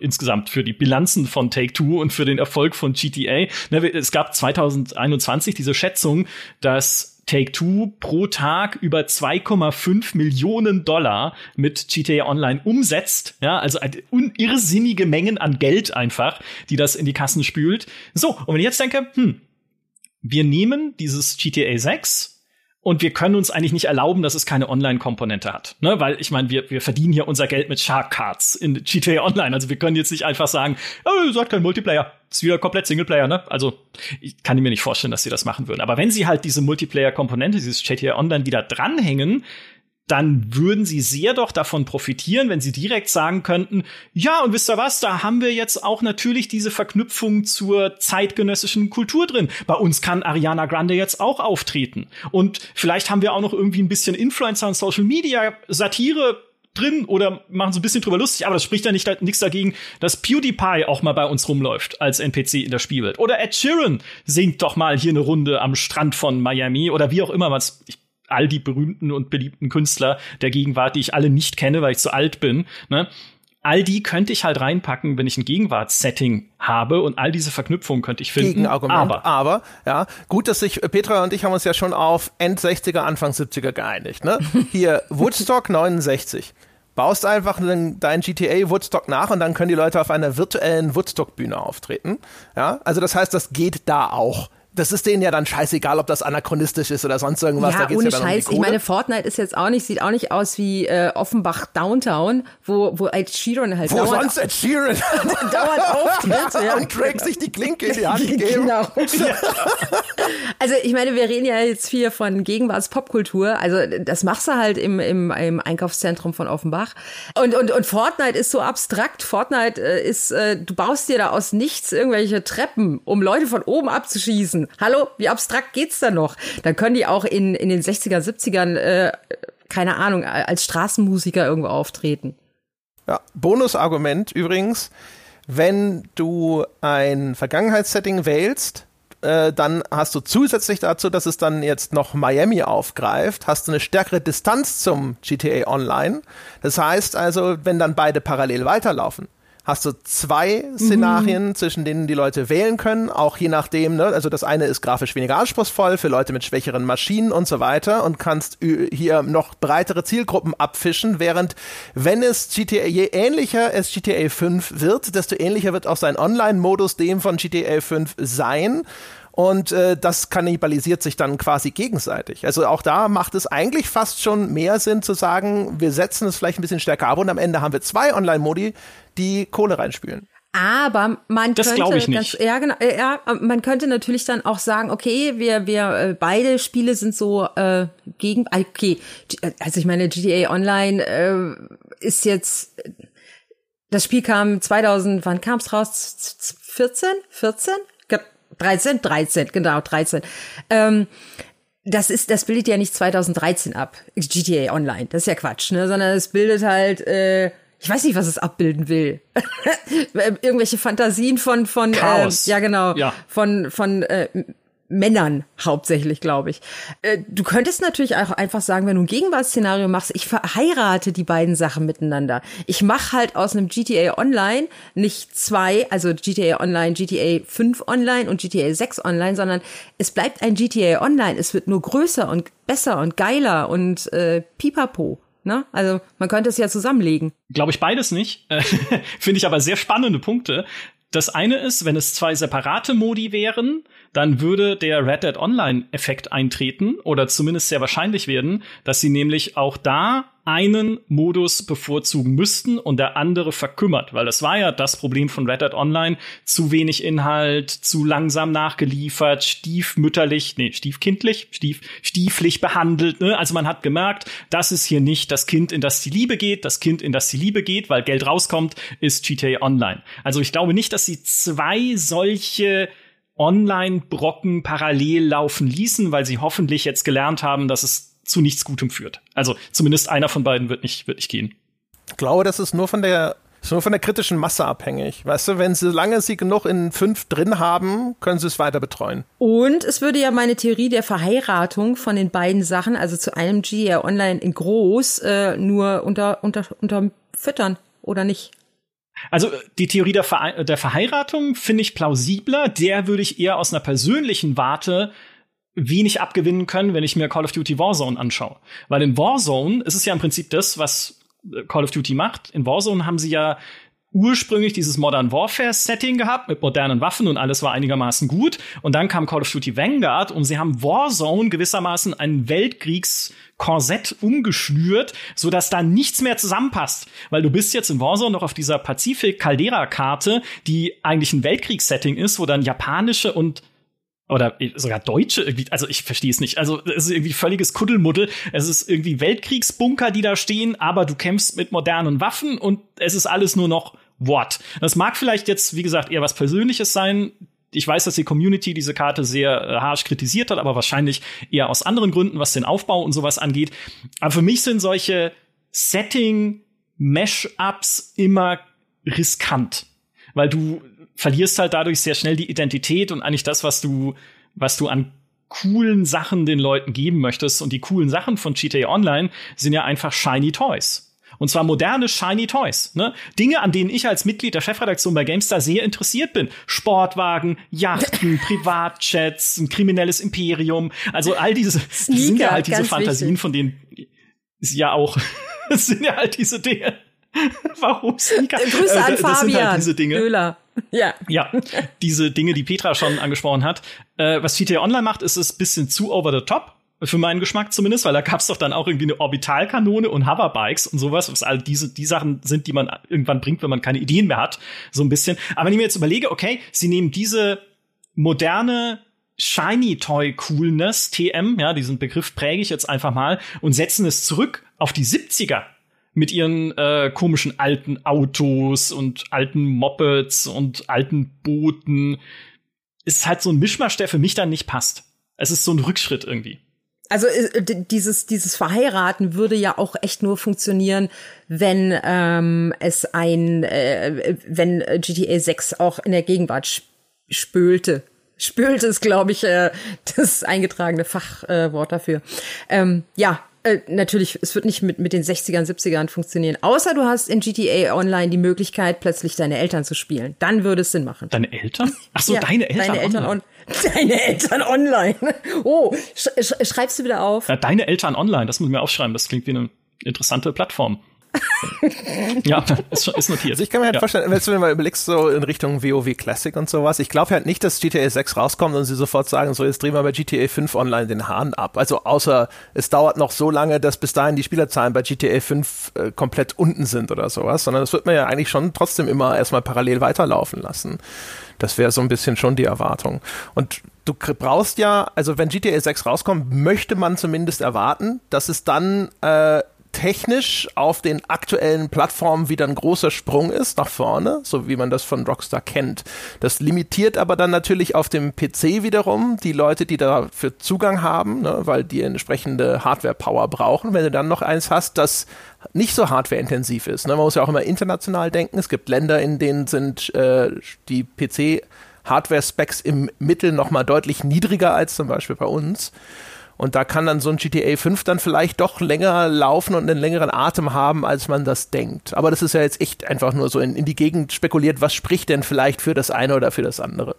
insgesamt für die Bilanzen von Take-Two und für den Erfolg von GTA. Es gab 2021 diese Schätzung, dass Take-Two pro Tag über 2,5 Millionen Dollar mit GTA Online umsetzt. Ja, also irrsinnige Mengen an Geld einfach, die das in die Kassen spült. So, und wenn ich jetzt denke, wir nehmen dieses GTA 6 und wir können uns eigentlich nicht erlauben, dass es keine Online-Komponente hat. Ne? Weil, ich meine, wir verdienen hier unser Geld mit Shark Cards in GTA Online. Also wir können jetzt nicht einfach sagen, oh, ihr habt keinen Multiplayer. Ist wieder komplett Singleplayer, ne? Also ich kann mir nicht vorstellen, dass sie das machen würden. Aber wenn sie halt diese Multiplayer-Komponente, dieses GTA Online wieder dranhängen, dann würden sie sehr doch davon profitieren, wenn sie direkt sagen könnten, ja, und wisst ihr was, da haben wir jetzt auch natürlich diese Verknüpfung zur zeitgenössischen Kultur drin. Bei uns kann Ariana Grande jetzt auch auftreten. Und vielleicht haben wir auch noch irgendwie ein bisschen Influencer und Social Media Satire drin oder machen so ein bisschen drüber lustig, aber das spricht ja nichts dagegen, dass PewDiePie auch mal bei uns rumläuft als NPC in der Spielwelt. Oder Ed Sheeran singt doch mal hier eine Runde am Strand von Miami oder wie auch immer was. All die berühmten und beliebten Künstler der Gegenwart, die ich alle nicht kenne, weil ich zu alt bin, ne? All die könnte ich halt reinpacken, wenn ich ein Gegenwartssetting habe und all diese Verknüpfungen könnte ich finden. Gegenargument, aber ja, gut, dass Petra und ich haben uns ja schon auf End 60er, Anfang 70er geeinigt, ne? Hier, Woodstock 69. Baust einfach dein GTA Woodstock nach und dann können die Leute auf einer virtuellen Woodstock-Bühne auftreten, ja? Also das heißt, das geht da auch. Das ist denen ja dann scheißegal, ob das anachronistisch ist oder sonst irgendwas. Ja, da geht's ohne ja dann Scheiß. Um ich meine, Fortnite ist jetzt auch nicht, sieht auch nicht aus wie Offenbach Downtown, wo Ed Sheeran halt dauert. Wo sonst Ed Sheeran dauert auftritt. Ja. Und Drake sich die Klinke in die Hand geben. Genau. Ja. Also ich meine, wir reden ja jetzt viel von Gegenwarts-Popkultur. Also das machst du halt im Einkaufszentrum von Offenbach. Und Fortnite ist so abstrakt. Fortnite ist, du baust dir da aus nichts irgendwelche Treppen, um Leute von oben abzuschießen. Hallo, wie abstrakt geht's da noch? Dann können die auch in den 60er, 70ern, keine Ahnung, als Straßenmusiker irgendwo auftreten. Ja, Bonusargument übrigens, wenn du ein Vergangenheitssetting wählst, dann hast du zusätzlich dazu, dass es dann jetzt noch Miami aufgreift, hast du eine stärkere Distanz zum GTA Online. Das heißt also, wenn dann beide parallel weiterlaufen, hast du zwei Szenarien, zwischen denen die Leute wählen können, auch je nachdem, ne? Also das eine ist grafisch weniger anspruchsvoll für Leute mit schwächeren Maschinen und so weiter und kannst hier noch breitere Zielgruppen abfischen, während wenn es GTA, je ähnlicher es GTA 5 wird, desto ähnlicher wird auch sein Online-Modus dem von GTA 5 sein. Und das kannibalisiert sich dann quasi gegenseitig. Also auch da macht es eigentlich fast schon mehr Sinn zu sagen, wir setzen es vielleicht ein bisschen stärker ab und am Ende haben wir zwei Online-Modi, die Kohle reinspülen. Aber man das könnte, ich nicht. Ganz, ja, genau, ja, man könnte natürlich dann auch sagen, okay, wir beide Spiele sind so gegen, okay, also ich meine GTA Online ist jetzt, das Spiel kam 2000, wann kam es raus? 13, genau. Das bildet ja nicht 2013 ab, GTA Online. Das ist ja Quatsch, ne? Sondern es bildet halt, ich weiß nicht, was es abbilden will. Irgendwelche Fantasien von Chaos. Ja, genau, ja. Von Männern hauptsächlich, glaube ich. Du könntest natürlich auch einfach sagen, wenn du ein Gegenwartsszenario machst, ich verheirate die beiden Sachen miteinander. Ich mache halt aus einem GTA Online nicht zwei, also GTA Online, GTA 5 Online und GTA 6 Online, sondern es bleibt ein GTA Online. Es wird nur größer und besser und geiler und pipapo. Ne? Also man könnte es ja zusammenlegen. Glaube ich beides nicht. Finde ich aber sehr spannende Punkte. Das eine ist, wenn es zwei separate Modi wären, dann würde der Red Dead Online-Effekt eintreten oder zumindest sehr wahrscheinlich werden, dass sie nämlich auch da einen Modus bevorzugen müssten und der andere verkümmert, weil das war ja das Problem von Red Dead Online, zu wenig Inhalt, zu langsam nachgeliefert, stieflich behandelt, ne? Also man hat gemerkt, das ist hier nicht das Kind, in das die Liebe geht, weil Geld rauskommt, ist GTA Online. Also ich glaube nicht, dass sie zwei solche Online-Brocken parallel laufen ließen, weil sie hoffentlich jetzt gelernt haben, dass es zu nichts Gutem führt. Also zumindest einer von beiden wird nicht gehen. Ich glaube, das ist nur von der kritischen Masse abhängig. Weißt du, solange sie genug in 5 drin haben, können sie es weiter betreuen. Und es würde ja meine Theorie der Verheiratung von den beiden Sachen, also zu einem GTA Online in groß, nur unter füttern, oder nicht? Also die Theorie der Verheiratung finde ich plausibler. Der würde ich eher aus einer persönlichen Warte wenig abgewinnen können, wenn ich mir Call of Duty Warzone anschaue. Weil in Warzone ist es ja im Prinzip das, was Call of Duty macht. In Warzone haben sie ja ursprünglich dieses Modern Warfare-Setting gehabt mit modernen Waffen und alles war einigermaßen gut. Und dann kam Call of Duty Vanguard und sie haben Warzone gewissermaßen ein Weltkriegs-Korsett umgeschnürt, sodass da nichts mehr zusammenpasst. Weil du bist jetzt in Warzone noch auf dieser Pazifik-Caldera-Karte, die eigentlich ein Weltkriegs-Setting ist, wo dann japanische oder sogar Deutsche irgendwie, also ich verstehe es nicht. Also es ist irgendwie völliges Kuddelmuddel. Es ist irgendwie Weltkriegsbunker, die da stehen, aber du kämpfst mit modernen Waffen und es ist alles nur noch what. Das mag vielleicht jetzt, wie gesagt, eher was Persönliches sein. Ich weiß, dass die Community diese Karte sehr harsch kritisiert hat, aber wahrscheinlich eher aus anderen Gründen, was den Aufbau und sowas angeht. Aber für mich sind solche Setting-Mash-Ups immer riskant, weil du verlierst halt dadurch sehr schnell die Identität und eigentlich das, was du an coolen Sachen den Leuten geben möchtest. Und die coolen Sachen von GTA Online sind ja einfach shiny Toys. Und zwar moderne shiny Toys, ne? Dinge, an denen ich als Mitglied der Chefredaktion bei GameStar sehr interessiert bin. Sportwagen, Yachten, Privatjets, ein kriminelles Imperium. Also all diese Sneaker, sind ja halt diese Fantasien, wichtig. Von denen ja auch sind ja halt diese Dinge. Warum Sneaker? Grüße an Fabian Öhler. Ja, diese Dinge, die Petra schon angesprochen hat. Was GTA Online macht, ist es ein bisschen zu over the top, für meinen Geschmack zumindest, weil da gab es doch dann auch irgendwie eine Orbitalkanone und Hoverbikes und sowas, was all die Sachen sind, die man irgendwann bringt, wenn man keine Ideen mehr hat, so ein bisschen. Aber wenn ich mir jetzt überlege, okay, sie nehmen diese moderne Shiny-Toy-Coolness, TM, ja, diesen Begriff präge ich jetzt einfach mal, und setzen es zurück auf die 70er. Mit ihren komischen alten Autos und alten Mopeds und alten Booten. Ist halt so ein Mischmasch, der für mich dann nicht passt. Es ist so ein Rückschritt irgendwie. Also dieses Verheiraten würde ja auch echt nur funktionieren, wenn wenn GTA 6 auch in der Gegenwart spülte. Spülte ist, glaube ich, das eingetragene Fachwort dafür. Ja, Natürlich, es wird nicht mit den 60ern, 70ern funktionieren. Außer du hast in GTA Online die Möglichkeit, plötzlich deine Eltern zu spielen. Dann würde es Sinn machen. Deine Eltern? Ach so, ja, deine Eltern online. Oh, schreibst du wieder auf? Ja, deine Eltern online, das muss ich mir aufschreiben. Das klingt wie eine interessante Plattform. Ja, ist notiert. Also ich kann mir halt vorstellen, wenn du mal überlegst, so in Richtung WoW Classic und sowas, ich glaube halt nicht, dass GTA 6 rauskommt und sie sofort sagen, so jetzt drehen wir bei GTA 5 online den Hahn ab. Also außer es dauert noch so lange, dass bis dahin die Spielerzahlen bei GTA 5 komplett unten sind oder sowas, sondern das wird man ja eigentlich schon trotzdem immer erstmal parallel weiterlaufen lassen. Das wäre so ein bisschen schon die Erwartung. Und du brauchst ja, also wenn GTA 6 rauskommt, möchte man zumindest erwarten, dass es dann technisch auf den aktuellen Plattformen wieder ein großer Sprung ist nach vorne, so wie man das von Rockstar kennt. Das limitiert aber dann natürlich auf dem PC wiederum die Leute, die dafür Zugang haben, ne, weil die entsprechende Hardware-Power brauchen. Wenn du dann noch eins hast, das nicht so hardwareintensiv ist. Ne? Man muss ja auch immer international denken. Es gibt Länder, in denen sind die PC-Hardware-Specs im Mittel nochmal deutlich niedriger als zum Beispiel bei uns. Und da kann dann so ein GTA 5 dann vielleicht doch länger laufen und einen längeren Atem haben, als man das denkt. Aber das ist ja jetzt echt einfach nur so in die Gegend spekuliert, was spricht denn vielleicht für das eine oder für das andere?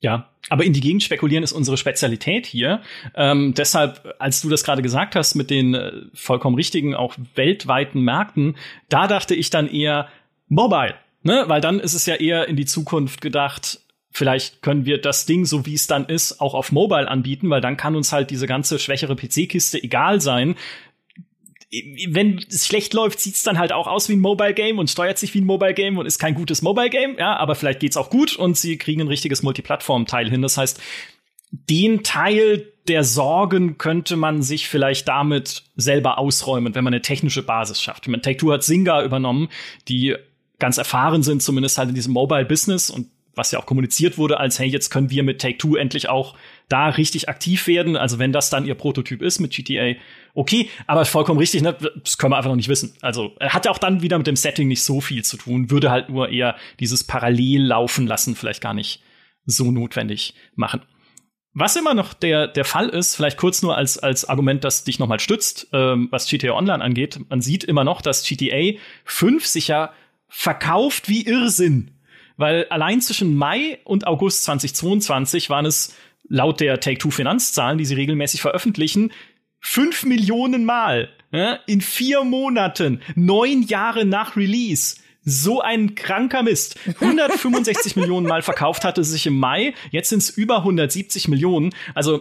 Ja, aber in die Gegend spekulieren ist unsere Spezialität hier. Deshalb, als du das gerade gesagt hast mit den vollkommen richtigen, auch weltweiten Märkten, da dachte ich dann eher Mobile, ne? Weil dann ist es ja eher in die Zukunft gedacht, vielleicht können wir das Ding, so wie es dann ist, auch auf Mobile anbieten, weil dann kann uns halt diese ganze schwächere PC-Kiste egal sein. Wenn es schlecht läuft, sieht's dann halt auch aus wie ein Mobile-Game und steuert sich wie ein Mobile-Game und ist kein gutes Mobile-Game, ja, aber vielleicht geht's auch gut und sie kriegen ein richtiges Multiplattform-Teil hin. Das heißt, den Teil der Sorgen könnte man sich vielleicht damit selber ausräumen, wenn man eine technische Basis schafft. Ich meine, Take-Two hat Zynga übernommen, die ganz erfahren sind, zumindest halt in diesem Mobile-Business, und was ja auch kommuniziert wurde, als hey, jetzt können wir mit Take-Two endlich auch da richtig aktiv werden. Also wenn das dann ihr Prototyp ist mit GTA, okay, aber vollkommen richtig, ne? Das können wir einfach noch nicht wissen. Also hat ja auch dann wieder mit dem Setting nicht so viel zu tun, würde halt nur eher dieses Parallel laufen lassen vielleicht gar nicht so notwendig machen. Was immer noch der Fall ist, vielleicht kurz nur als Argument, das dich nochmal stützt, was GTA Online angeht, man sieht immer noch, dass GTA 5 sich ja verkauft wie Irrsinn. Weil allein zwischen Mai und August 2022 waren es laut der Take-Two-Finanzzahlen, die sie regelmäßig veröffentlichen, 5 Millionen Mal, ne, in 4 Monaten, 9 Jahre nach Release. So ein kranker Mist. 165 Millionen Mal verkauft hatte sich im Mai, jetzt sind es über 170 Millionen. Also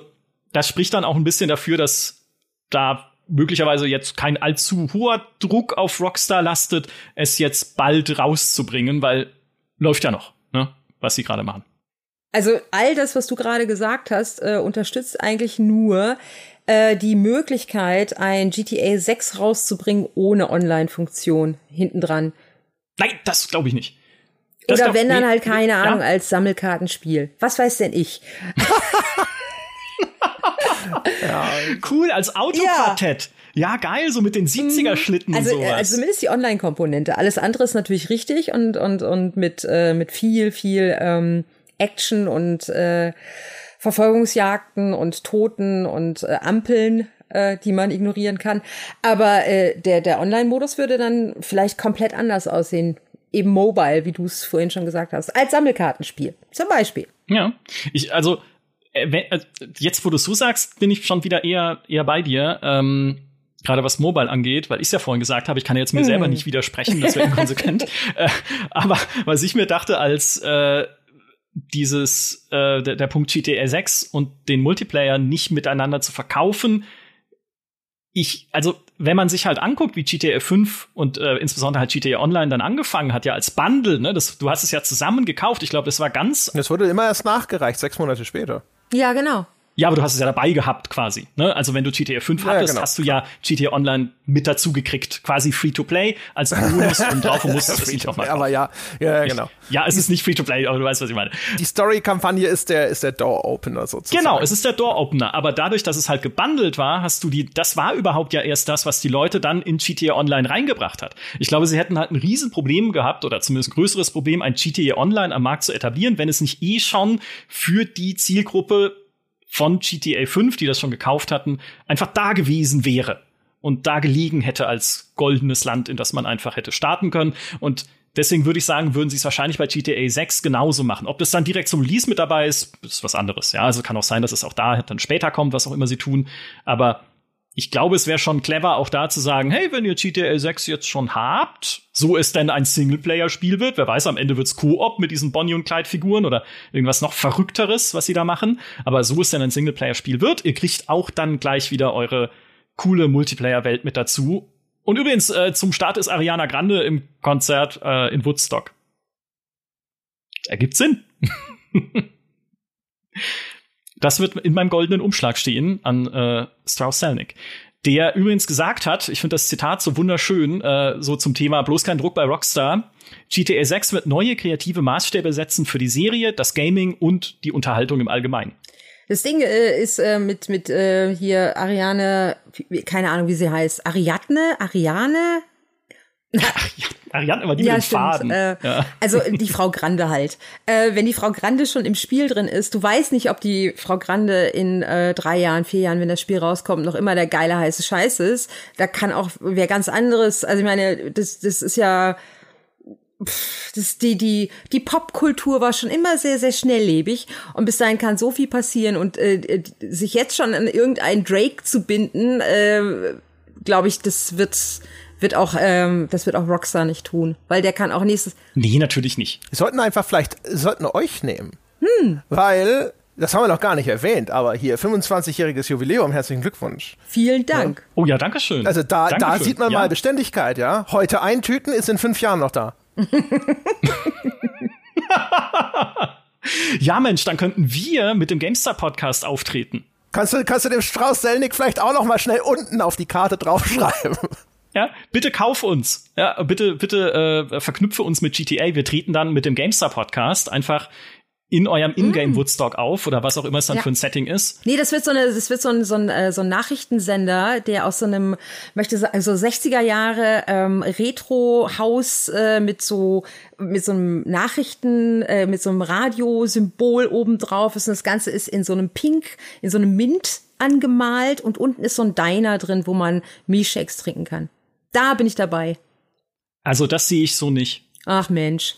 das spricht dann auch ein bisschen dafür, dass da möglicherweise jetzt kein allzu hoher Druck auf Rockstar lastet, es jetzt bald rauszubringen, weil läuft ja noch, ne, was sie gerade machen. Also all das, was du gerade gesagt hast, unterstützt eigentlich nur die Möglichkeit, ein GTA 6 rauszubringen ohne Online-Funktion hintendran. Nein, das glaube ich nicht. Das Oder wenn dann halt, keine Ahnung, als Sammelkartenspiel. Was weiß denn ich? Ja. Cool, als Autoquartett. Ja, geil, so mit den 70er-Schlitten und sowas. Also zumindest die Online-Komponente. Alles andere ist natürlich richtig und mit viel Action und Verfolgungsjagden und Toten und Ampeln, die man ignorieren kann. Aber der Online-Modus würde dann vielleicht komplett anders aussehen. Eben mobile, wie du es vorhin schon gesagt hast. Als Sammelkartenspiel zum Beispiel. Ja, jetzt, wo du es so sagst, bin ich schon wieder eher bei dir. Gerade was Mobile angeht, weil ich es ja vorhin gesagt habe, ich kann jetzt mir selber nicht widersprechen, das wäre inkonsequent. Aber was ich mir dachte, als der Punkt GTA 6 und den Multiplayer nicht miteinander zu verkaufen, wenn man sich halt anguckt, wie GTA 5 und insbesondere halt GTA Online dann angefangen hat, ja als Bundle, ne, du hast es ja zusammen gekauft, ich glaube, das war ganz... Das wurde immer erst nachgereicht, 6 Monate später. Ja, genau. Ja, aber du hast es ja dabei gehabt quasi, ne? Also wenn du GTA 5 hattest, genau, hast du ja GTA Online mit dazu gekriegt, quasi Free-to-Play als Bonus und drauf und musstest es nicht nochmal. Aber ja, genau. Ja, es ist nicht Free-to-Play, aber du weißt, was ich meine. Die Story-Kampagne ist der Door-Opener sozusagen. Genau, es ist der Door-Opener, aber dadurch, dass es halt gebundelt war, hast du das war überhaupt ja erst das, was die Leute dann in GTA Online reingebracht hat. Ich glaube, sie hätten halt ein Riesenproblem gehabt oder zumindest ein größeres Problem, ein GTA Online am Markt zu etablieren, wenn es nicht schon für die Zielgruppe von GTA 5, die das schon gekauft hatten, einfach da gewesen wäre und da gelegen hätte als goldenes Land, in das man einfach hätte starten können. Und deswegen würde ich sagen, würden sie es wahrscheinlich bei GTA 6 genauso machen. Ob das dann direkt zum Release mit dabei ist, ist was anderes. Ja, also kann auch sein, dass es auch da dann später kommt, was auch immer sie tun. Aber ich glaube, es wäre schon clever, auch da zu sagen, hey, wenn ihr GTA 6 jetzt schon habt, so es denn ein Singleplayer-Spiel wird, wer weiß, am Ende wird's Koop mit diesen Bonnie und Clyde-Figuren oder irgendwas noch Verrückteres, was sie da machen, aber so es denn ein Singleplayer-Spiel wird, ihr kriegt auch dann gleich wieder eure coole Multiplayer-Welt mit dazu. Und übrigens, zum Start ist Ariana Grande im Konzert in Woodstock. Ergibt Sinn. Das wird in meinem goldenen Umschlag stehen an Strauss Zelnick, der übrigens gesagt hat, ich finde das Zitat so wunderschön, so zum Thema bloß kein Druck bei Rockstar, GTA 6 wird neue kreative Maßstäbe setzen für die Serie, das Gaming und die Unterhaltung im Allgemeinen. Das Ding ist mit hier Ariane, keine Ahnung, wie sie heißt, Ariane? Ariane, aber die ja, mit dem Faden. Ja. Also die Frau Grande halt. Wenn die Frau Grande schon im Spiel drin ist, du weißt nicht, ob die Frau Grande in 3 Jahren, 4 Jahren, wenn das Spiel rauskommt, noch immer der geile heiße Scheiß ist. Da kann auch wer ganz anderes, also ich meine, das ist ja, die Popkultur war schon immer sehr, sehr schnelllebig und bis dahin kann so viel passieren und sich jetzt schon an irgendeinen Drake zu binden, glaube ich, das wird auch Rockstar nicht tun, weil der kann auch nächstes... Nee, natürlich nicht. Sollten euch nehmen. Weil, das haben wir noch gar nicht erwähnt, aber hier 25-jähriges Jubiläum, herzlichen Glückwunsch. Vielen Dank. Ja. Oh ja, danke schön. Also da sieht man mal Beständigkeit, ja. Heute eintüten ist in 5 Jahren noch da. Ja, Mensch, dann könnten wir mit dem GameStar-Podcast auftreten. Kannst du dem Strauss Zelnick vielleicht auch noch mal schnell unten auf die Karte draufschreiben? Ja, bitte kauf uns. Ja, bitte verknüpfe uns mit GTA. Wir treten dann mit dem GameStar-Podcast einfach in eurem Ingame-Woodstock auf oder was auch immer es dann für ein Setting ist. Nee, das wird so ein Nachrichtensender, der aus so einem, möchte sagen, so 60er Jahre Retro-Haus mit so einem Nachrichten, mit so einem Radiosymbol obendrauf ist. Und das Ganze ist in so einem Pink, in so einem Mint angemalt und unten ist so ein Diner drin, wo man Milchshakes trinken kann. Da bin ich dabei. Also das sehe ich so nicht. Ach Mensch.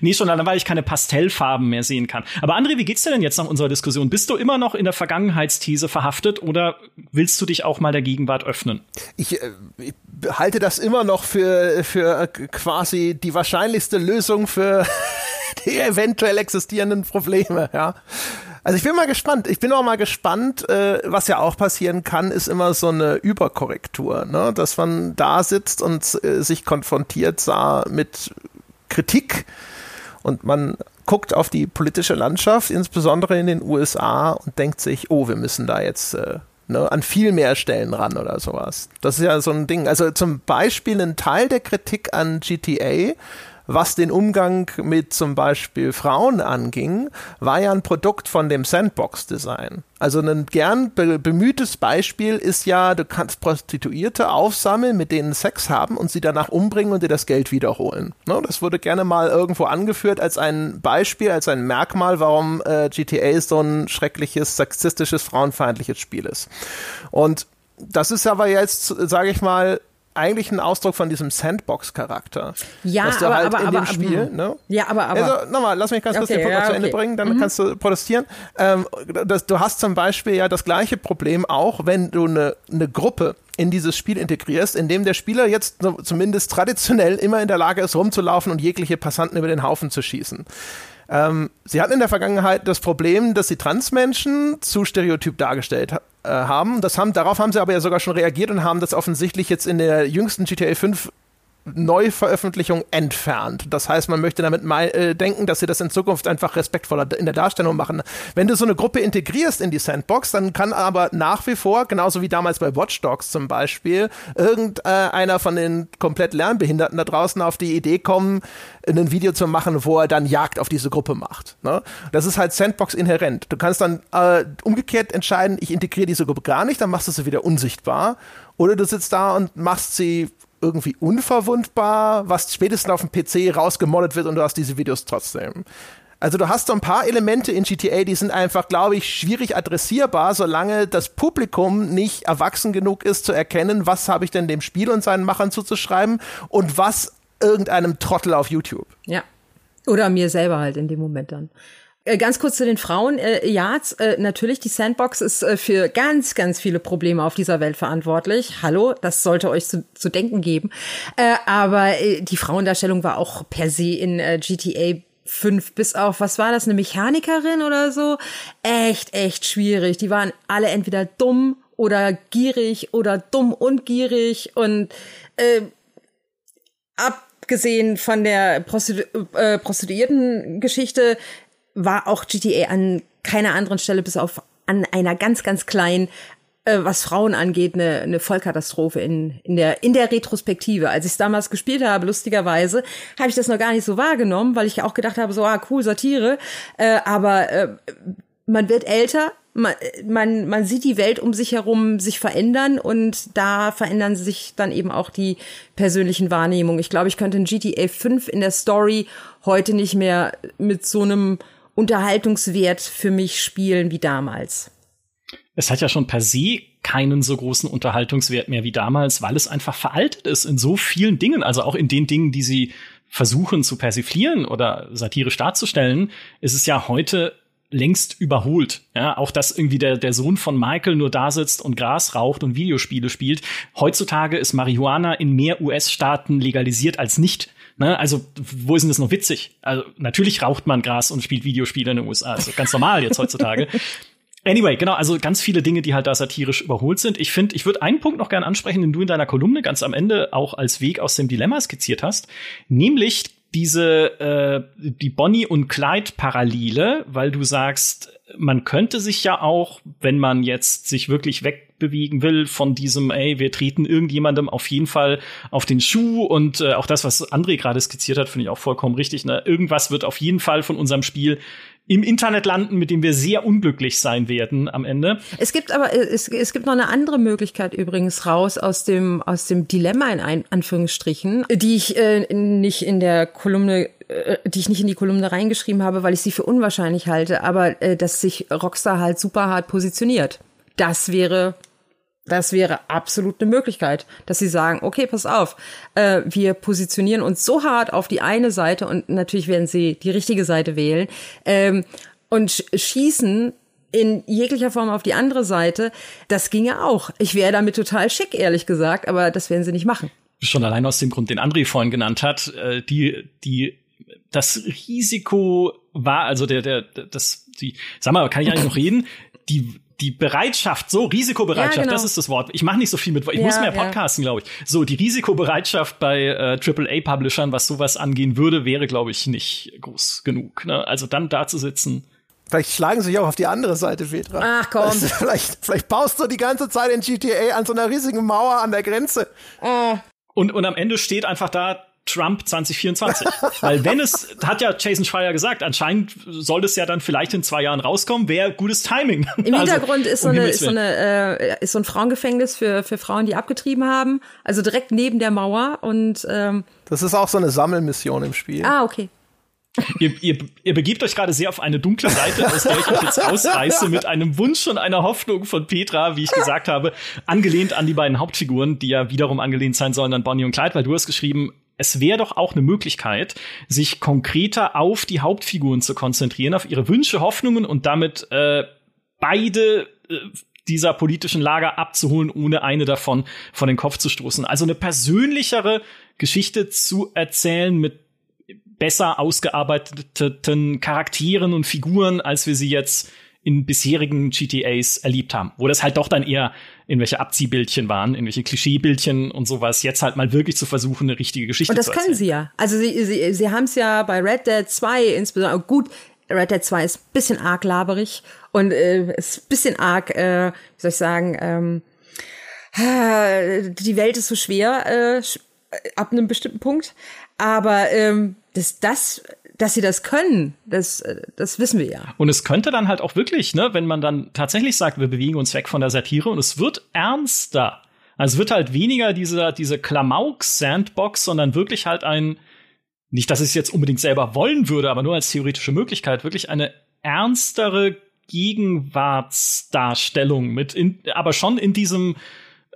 Nee, schon allein, weil ich keine Pastellfarben mehr sehen kann. Aber André, wie geht's dir denn jetzt nach unserer Diskussion? Bist du immer noch in der Vergangenheitsthese verhaftet oder willst du dich auch mal der Gegenwart öffnen? Ich halte das immer noch für quasi die wahrscheinlichste Lösung für die eventuell existierenden Probleme, ja. Also ich bin mal gespannt. Ich bin auch mal gespannt, was ja auch passieren kann, ist immer so eine Überkorrektur, ne? Dass man da sitzt und sich konfrontiert sah mit Kritik und man guckt auf die politische Landschaft, insbesondere in den USA und denkt sich, oh, wir müssen da jetzt an viel mehr Stellen ran oder sowas. Das ist ja so ein Ding. Also zum Beispiel ein Teil der Kritik an GTA, was den Umgang mit zum Beispiel Frauen anging, war ja ein Produkt von dem Sandbox-Design. Also ein gern bemühtes Beispiel ist ja, du kannst Prostituierte aufsammeln, mit denen Sex haben und sie danach umbringen und dir das Geld wiederholen. Ne? Das wurde gerne mal irgendwo angeführt als ein Beispiel, als ein Merkmal, warum GTA so ein schreckliches, sexistisches, frauenfeindliches Spiel ist. Und das ist aber jetzt, sage ich mal, eigentlich ein Ausdruck von diesem Sandbox-Charakter. Ja, dass du aber in dem Spiel, ne? Ja, aber. Also, nochmal, lass mich ganz kurz den Punkt noch zu Ende bringen, dann kannst du protestieren. Du hast zum Beispiel ja das gleiche Problem auch, wenn du eine Gruppe in dieses Spiel integrierst, in dem der Spieler jetzt zumindest traditionell immer in der Lage ist, rumzulaufen und jegliche Passanten über den Haufen zu schießen. Sie hatten in der Vergangenheit das Problem, dass sie Transmenschen zu stereotyp dargestellt haben. Darauf haben sie aber ja sogar schon reagiert und haben das offensichtlich jetzt in der jüngsten GTA 5 Neuveröffentlichung entfernt. Das heißt, man möchte damit denken, dass sie das in Zukunft einfach respektvoller in der Darstellung machen. Wenn du so eine Gruppe integrierst in die Sandbox, dann kann aber nach wie vor, genauso wie damals bei Watch Dogs zum Beispiel, irgendeiner von den komplett Lernbehinderten da draußen auf die Idee kommen, ein Video zu machen, wo er dann Jagd auf diese Gruppe macht. Ne? Das ist halt Sandbox-inhärent. Du kannst dann umgekehrt entscheiden, ich integriere diese Gruppe gar nicht, dann machst du sie wieder unsichtbar. Oder du sitzt da und machst sie irgendwie unverwundbar, was spätestens auf dem PC rausgemoddet wird und du hast diese Videos trotzdem. Also du hast so ein paar Elemente in GTA, die sind einfach, glaube ich, schwierig adressierbar, solange das Publikum nicht erwachsen genug ist, zu erkennen, was habe ich denn dem Spiel und seinen Machern zuzuschreiben und was irgendeinem Trottel auf YouTube. Ja, oder mir selber halt in dem Moment dann. Ganz kurz zu den Frauen. Ja, natürlich, die Sandbox ist für ganz, ganz viele Probleme auf dieser Welt verantwortlich. Hallo, das sollte euch zu denken geben. Aber die Frauendarstellung war auch per se in GTA 5 bis auf, was war das, eine Mechanikerin oder so? Echt schwierig. Die waren alle entweder dumm oder gierig oder dumm und gierig und abgesehen von der Prostituierten-Geschichte war auch GTA an keiner anderen Stelle, bis auf an einer ganz, ganz kleinen, was Frauen angeht, eine Vollkatastrophe in der Retrospektive. Als ich es damals gespielt habe, lustigerweise, habe ich das noch gar nicht so wahrgenommen, weil ich ja auch gedacht habe, so, cool, Satire. Aber man wird älter, man sieht die Welt um sich herum sich verändern und da verändern sich dann eben auch die persönlichen Wahrnehmungen. Ich glaube, ich könnte in GTA 5 in der Story heute nicht mehr mit so einem Unterhaltungswert für mich spielen wie damals. Es hat ja schon per se keinen so großen Unterhaltungswert mehr wie damals, weil es einfach veraltet ist in so vielen Dingen, also auch in den Dingen, die sie versuchen zu persiflieren oder satirisch darzustellen, ist es ja heute längst überholt. Ja, auch dass irgendwie der Sohn von Michael nur da sitzt und Gras raucht und Videospiele spielt. Heutzutage ist Marihuana in mehr US-Staaten legalisiert als nicht. Ne? Also, wo ist denn das noch witzig? Also, natürlich raucht man Gras und spielt Videospiele in den USA. Also ganz normal jetzt heutzutage. Anyway, genau, also ganz viele Dinge, die halt da satirisch überholt sind. Ich finde, ich würde einen Punkt noch gerne ansprechen, den du in deiner Kolumne ganz am Ende auch als Weg aus dem Dilemma skizziert hast, nämlich die Bonnie und Clyde Parallele, weil du sagst, man könnte sich ja auch, wenn man jetzt sich wirklich wegbewegen will von diesem, wir treten irgendjemandem auf jeden Fall auf den Schuh und auch das, was André gerade skizziert hat, finde ich auch vollkommen richtig. Ne? Irgendwas wird auf jeden Fall von unserem Spiel im Internet landen, mit dem wir sehr unglücklich sein werden am Ende. Es gibt aber, es gibt noch eine andere Möglichkeit übrigens raus aus dem Dilemma in Anführungsstrichen, die ich nicht in die Kolumne reingeschrieben habe, weil ich sie für unwahrscheinlich halte, aber dass sich Rockstar halt super hart positioniert. Das wäre absolut eine Möglichkeit, dass sie sagen, okay, pass auf, wir positionieren uns so hart auf die eine Seite und natürlich werden sie die richtige Seite wählen und schießen in jeglicher Form auf die andere Seite. Das ginge auch. Ich wäre damit total schick, ehrlich gesagt, aber das werden sie nicht machen. Schon allein aus dem Grund, den André vorhin genannt hat, das Risiko war, also kann ich eigentlich noch reden? Die Bereitschaft, Risikobereitschaft, ja, genau. Das ist das Wort. Ich mache nicht so viel mit, ich muss mehr podcasten, glaube ich. So, die Risikobereitschaft bei AAA-Publishern, was sowas angehen würde, wäre, glaube ich, nicht groß genug. Ne? Also dann da zu sitzen. Vielleicht schlagen sie sich auch auf die andere Seite, Petra. Ach komm. Also, vielleicht baust du die ganze Zeit in GTA an so einer riesigen Mauer an der Grenze. Und am Ende steht einfach da, Trump 2024. Weil hat ja Jason Schreier gesagt, anscheinend soll es ja dann vielleicht in 2 Jahren rauskommen, wäre gutes Timing. Im Hintergrund ist so ein Frauengefängnis für Frauen, die abgetrieben haben. Also direkt neben der Mauer und das ist auch so eine Sammelmission im Spiel. Okay. Ihr begebt euch gerade sehr auf eine dunkle Seite, aus der ich euch jetzt ausreiße mit einem Wunsch und einer Hoffnung von Petra, wie ich gesagt habe, angelehnt an die beiden Hauptfiguren, die ja wiederum angelehnt sein sollen an Bonnie und Clyde, weil du hast geschrieben, es wäre doch auch eine Möglichkeit, sich konkreter auf die Hauptfiguren zu konzentrieren, auf ihre Wünsche, Hoffnungen und damit beide dieser politischen Lager abzuholen, ohne eine davon vor den Kopf zu stoßen. Also eine persönlichere Geschichte zu erzählen mit besser ausgearbeiteten Charakteren und Figuren, als wir sie jetzt in bisherigen GTAs erlebt haben. Wo das halt doch dann eher irgendwelche Abziehbildchen waren, irgendwelche Klischeebildchen und sowas. Jetzt halt mal wirklich zu versuchen, eine richtige Geschichte zu erzählen. Und das können sie ja. Also sie haben es ja bei Red Dead 2 insbesondere. Gut, Red Dead 2 ist ein bisschen arg laberig und ist ein bisschen arg, wie soll ich sagen, die Welt ist so schwer ab einem bestimmten Punkt. Aber dass sie das können, das wissen wir ja. Und es könnte dann halt auch wirklich, ne, wenn man dann tatsächlich sagt, wir bewegen uns weg von der Satire und es wird ernster. Also es wird halt weniger diese Klamauk-Sandbox, sondern wirklich halt ein nicht, dass ich es jetzt unbedingt selber wollen würde, aber nur als theoretische Möglichkeit, wirklich eine ernstere Gegenwartsdarstellung mit, aber schon in diesem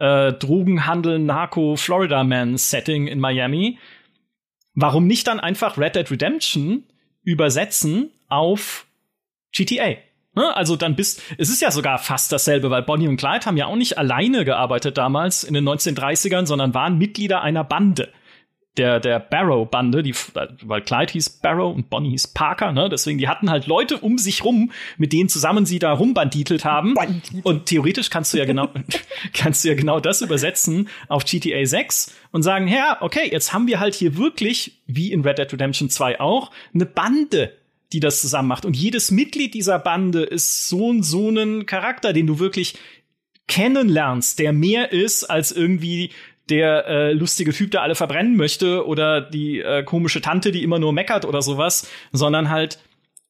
Drogenhandel, Narco, Florida-Man-Setting in Miami. Warum nicht dann einfach Red Dead Redemption übersetzen auf GTA? Ne? Also dann es ist ja sogar fast dasselbe, weil Bonnie und Clyde haben ja auch nicht alleine gearbeitet damals in den 1930ern, sondern waren Mitglieder einer Bande. Der Barrow-Bande, weil Clyde hieß Barrow und Bonnie hieß Parker, ne? Deswegen, die hatten halt Leute um sich rum, mit denen zusammen sie da rumbanditelt haben. Und theoretisch kannst du ja genau das übersetzen auf GTA 6 und sagen, ja, okay, jetzt haben wir halt hier wirklich, wie in Red Dead Redemption 2 auch, eine Bande, die das zusammen macht. Und jedes Mitglied dieser Bande ist so einen Charakter, den du wirklich kennenlernst, der mehr ist als irgendwie der lustige Typ, der alle verbrennen möchte, oder die komische Tante, die immer nur meckert oder sowas, sondern halt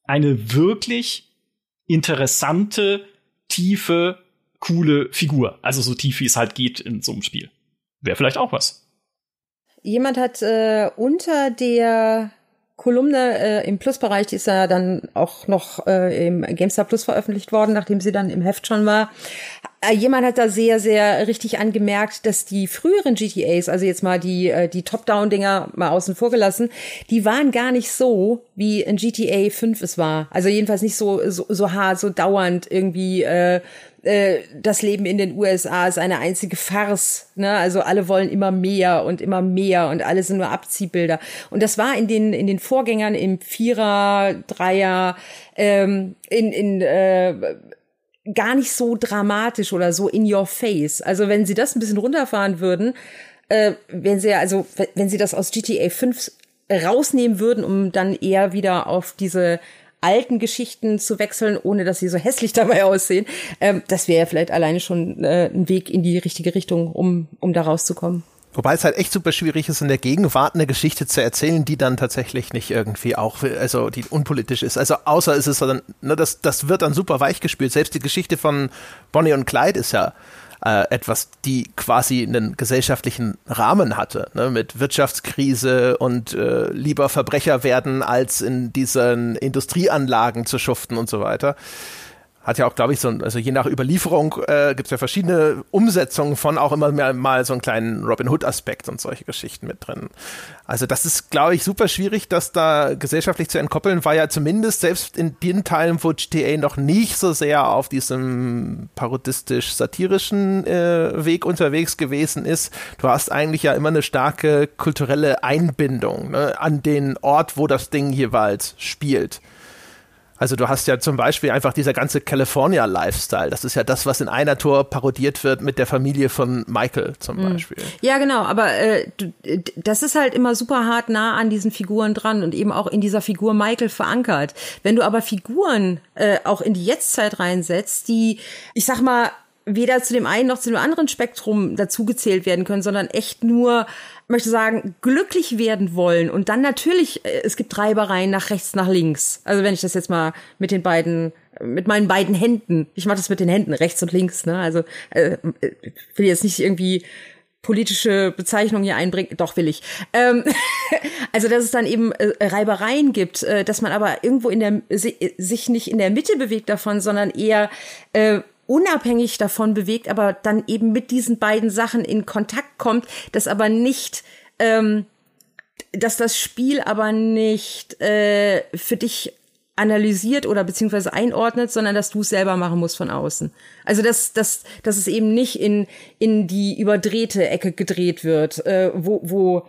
eine wirklich interessante, tiefe, coole Figur. Also so tief, wie es halt geht in so einem Spiel. Wäre vielleicht auch was. Jemand hat unter der Kolumne im Plusbereich, die ist ja dann auch noch im GameStar Plus veröffentlicht worden, nachdem sie dann im Heft schon war. Jemand hat da sehr, sehr richtig angemerkt, dass die früheren GTAs, also jetzt mal die Top-Down-Dinger mal außen vor gelassen, die waren gar nicht so, wie in GTA 5 es war. Also jedenfalls nicht so hart, so dauernd irgendwie das Leben in den USA ist eine einzige Farce, ne? Also alle wollen immer mehr und alle sind nur Abziehbilder. Und das war in den Vorgängern im Vierer, Dreier, gar nicht so dramatisch oder so in your face. Also wenn sie das ein bisschen runterfahren würden, wenn sie das aus GTA 5 rausnehmen würden, um dann eher wieder auf diese alten Geschichten zu wechseln, ohne dass sie so hässlich dabei aussehen. Das wäre ja vielleicht alleine schon ein Weg in die richtige Richtung, um da rauszukommen. Wobei es halt echt super schwierig ist, in der Gegenwart eine Geschichte zu erzählen, die dann tatsächlich nicht irgendwie auch, also die unpolitisch ist. Also außer es ist dann, ne, das wird dann super weich gespielt. Selbst die Geschichte von Bonnie und Clyde ist ja etwas, die quasi einen gesellschaftlichen Rahmen hatte, ne, mit Wirtschaftskrise und lieber Verbrecher werden, als in diesen Industrieanlagen zu schuften und so weiter. Hat ja auch, glaube ich, also je nach Überlieferung gibt's ja verschiedene Umsetzungen von auch immer mehr mal so einen kleinen Robin-Hood-Aspekt und solche Geschichten mit drin. Also das ist, glaube ich, super schwierig, das da gesellschaftlich zu entkoppeln, weil ja zumindest selbst in den Teilen, wo GTA noch nicht so sehr auf diesem parodistisch-satirischen Weg unterwegs gewesen ist, du hast eigentlich ja immer eine starke kulturelle Einbindung, ne, an den Ort, wo das Ding jeweils spielt. Also du hast ja zum Beispiel einfach dieser ganze California-Lifestyle. Das ist ja das, was in einer Tour parodiert wird mit der Familie von Michael zum Beispiel. Ja, genau. Aber das ist halt immer super hart nah an diesen Figuren dran und eben auch in dieser Figur Michael verankert. Wenn du aber Figuren auch in die Jetztzeit reinsetzt, die, ich sag mal, weder zu dem einen noch zu dem anderen Spektrum dazugezählt werden können, sondern echt nur, möchte sagen, glücklich werden wollen. Und dann natürlich, es gibt Reibereien nach rechts, nach links. Also wenn ich das jetzt mal mit meinen beiden Händen, ich mache das mit den Händen, rechts und links, ne? Also will jetzt nicht irgendwie politische Bezeichnung hier einbringen, doch will ich. Also dass es dann eben Reibereien gibt, dass man aber irgendwo sich nicht in der Mitte bewegt davon, sondern eher unabhängig davon bewegt, aber dann eben mit diesen beiden Sachen in Kontakt kommt, dass aber nicht, dass das Spiel aber nicht für dich analysiert oder beziehungsweise einordnet, sondern dass du es selber machen musst von außen. Also dass es eben nicht in die überdrehte Ecke gedreht wird, wo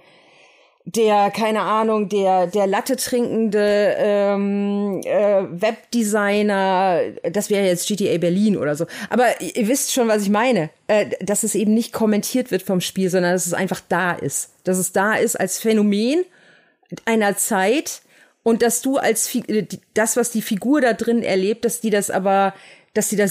der, keine Ahnung, der Latte trinkende Webdesigner, das wäre jetzt GTA Berlin oder so. Aber ihr wisst schon, was ich meine. Dass es eben nicht kommentiert wird vom Spiel, sondern dass es einfach da ist. Dass es da ist als Phänomen einer Zeit und dass du das, was die Figur da drin erlebt, dass sie das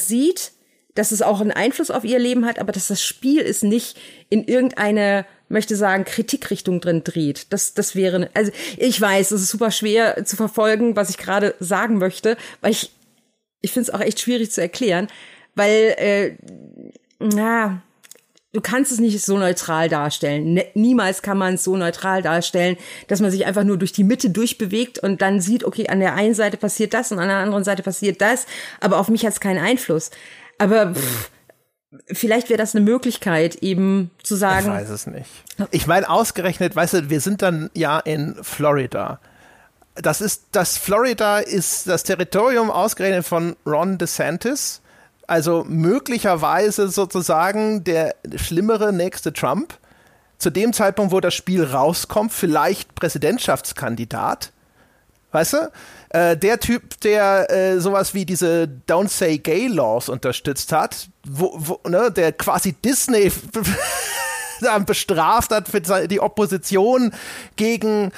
sieht, dass es auch einen Einfluss auf ihr Leben hat, aber dass das Spiel es nicht in irgendeine, möchte sagen, Kritikrichtung drin dreht. Das wäre, also ich weiß, es ist super schwer zu verfolgen, was ich gerade sagen möchte, weil ich finde es auch echt schwierig zu erklären, weil, du kannst es nicht so neutral darstellen. Niemals kann man es so neutral darstellen, dass man sich einfach nur durch die Mitte durchbewegt und dann sieht, okay, an der einen Seite passiert das und an der anderen Seite passiert das, aber auf mich hat es keinen Einfluss. Aber vielleicht wäre das eine Möglichkeit, eben zu sagen. Ich weiß es nicht. Ich meine, ausgerechnet, weißt du, wir sind dann ja in Florida. Florida ist das Territorium ausgerechnet von Ron DeSantis. Also möglicherweise sozusagen der schlimmere nächste Trump, zu dem Zeitpunkt, wo das Spiel rauskommt, vielleicht Präsidentschaftskandidat, weißt du? Der Typ, der sowas wie diese Don't Say Gay Laws unterstützt hat, ne, der quasi Disney bestraft hat für die Opposition gegen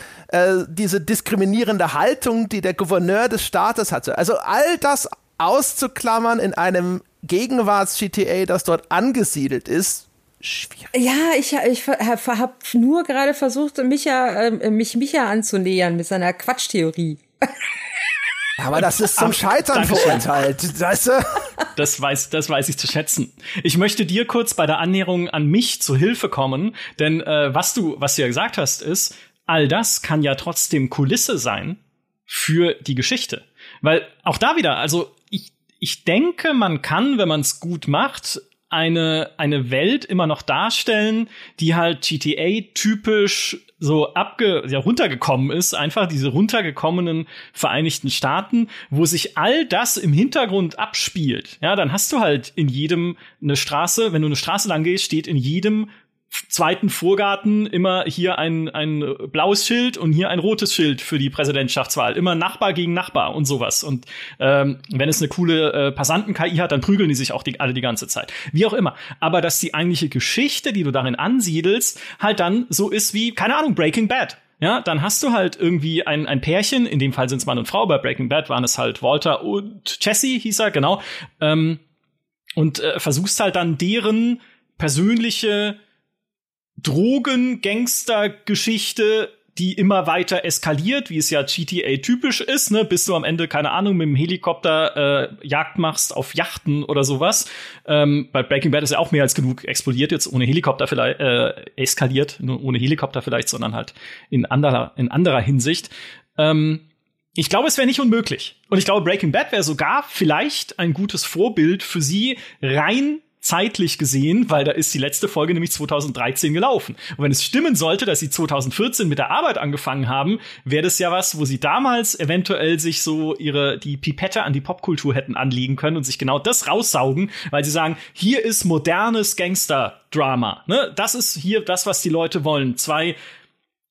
diese diskriminierende Haltung, die der Gouverneur des Staates hatte. Also all das auszuklammern in einem Gegenwarts-GTA, das dort angesiedelt ist, schwierig. Ja, ich habe nur gerade versucht, mich Micha anzunähern mit seiner Quatschtheorie. Aber das ist zum Scheitern verurteilt, weißt du? Das weiß ich zu schätzen. Ich möchte dir kurz bei der Annäherung an mich zu Hilfe kommen, denn was du ja gesagt hast, ist, all das kann ja trotzdem Kulisse sein für die Geschichte. Weil auch da wieder, also ich denke, man kann, wenn man es gut macht, eine Welt immer noch darstellen, die halt GTA-typisch so runtergekommen ist, einfach diese runtergekommenen Vereinigten Staaten, wo sich all das im Hintergrund abspielt. Ja, dann hast du halt in jedem eine Straße, wenn du eine Straße lang gehst, steht in jedem zweiten Vorgarten immer hier ein blaues Schild und hier ein rotes Schild für die Präsidentschaftswahl. Immer Nachbar gegen Nachbar und sowas. Und wenn es eine coole Passanten-KI hat, dann prügeln die sich auch alle die ganze Zeit. Wie auch immer. Aber dass die eigentliche Geschichte, die du darin ansiedelst, halt dann so ist wie, keine Ahnung, Breaking Bad. Ja, dann hast du halt irgendwie ein Pärchen, in dem Fall sind es Mann und Frau, bei Breaking Bad waren es halt Walter und Jesse, hieß er, genau. Versuchst halt dann deren persönliche Drogen-Gangster-Geschichte, die immer weiter eskaliert, wie es ja GTA-typisch ist, ne, bis du am Ende, keine Ahnung, mit dem Helikopter Jagd machst auf Yachten oder sowas. Bei Breaking Bad ist ja auch mehr als genug explodiert, jetzt ohne Helikopter vielleicht, eskaliert, nur ohne Helikopter vielleicht, sondern halt in anderer Hinsicht. Ich glaube, es wäre nicht unmöglich. Und ich glaube, Breaking Bad wäre sogar vielleicht ein gutes Vorbild für sie, rein zeitlich gesehen, weil da ist die letzte Folge nämlich 2013 gelaufen. Und wenn es stimmen sollte, dass sie 2014 mit der Arbeit angefangen haben, wäre das ja was, wo sie damals eventuell sich so die Pipette an die Popkultur hätten anlegen können und sich genau das raussaugen, weil sie sagen, hier ist modernes Gangster-Drama. Ne? Das ist hier das, was die Leute wollen. Zwei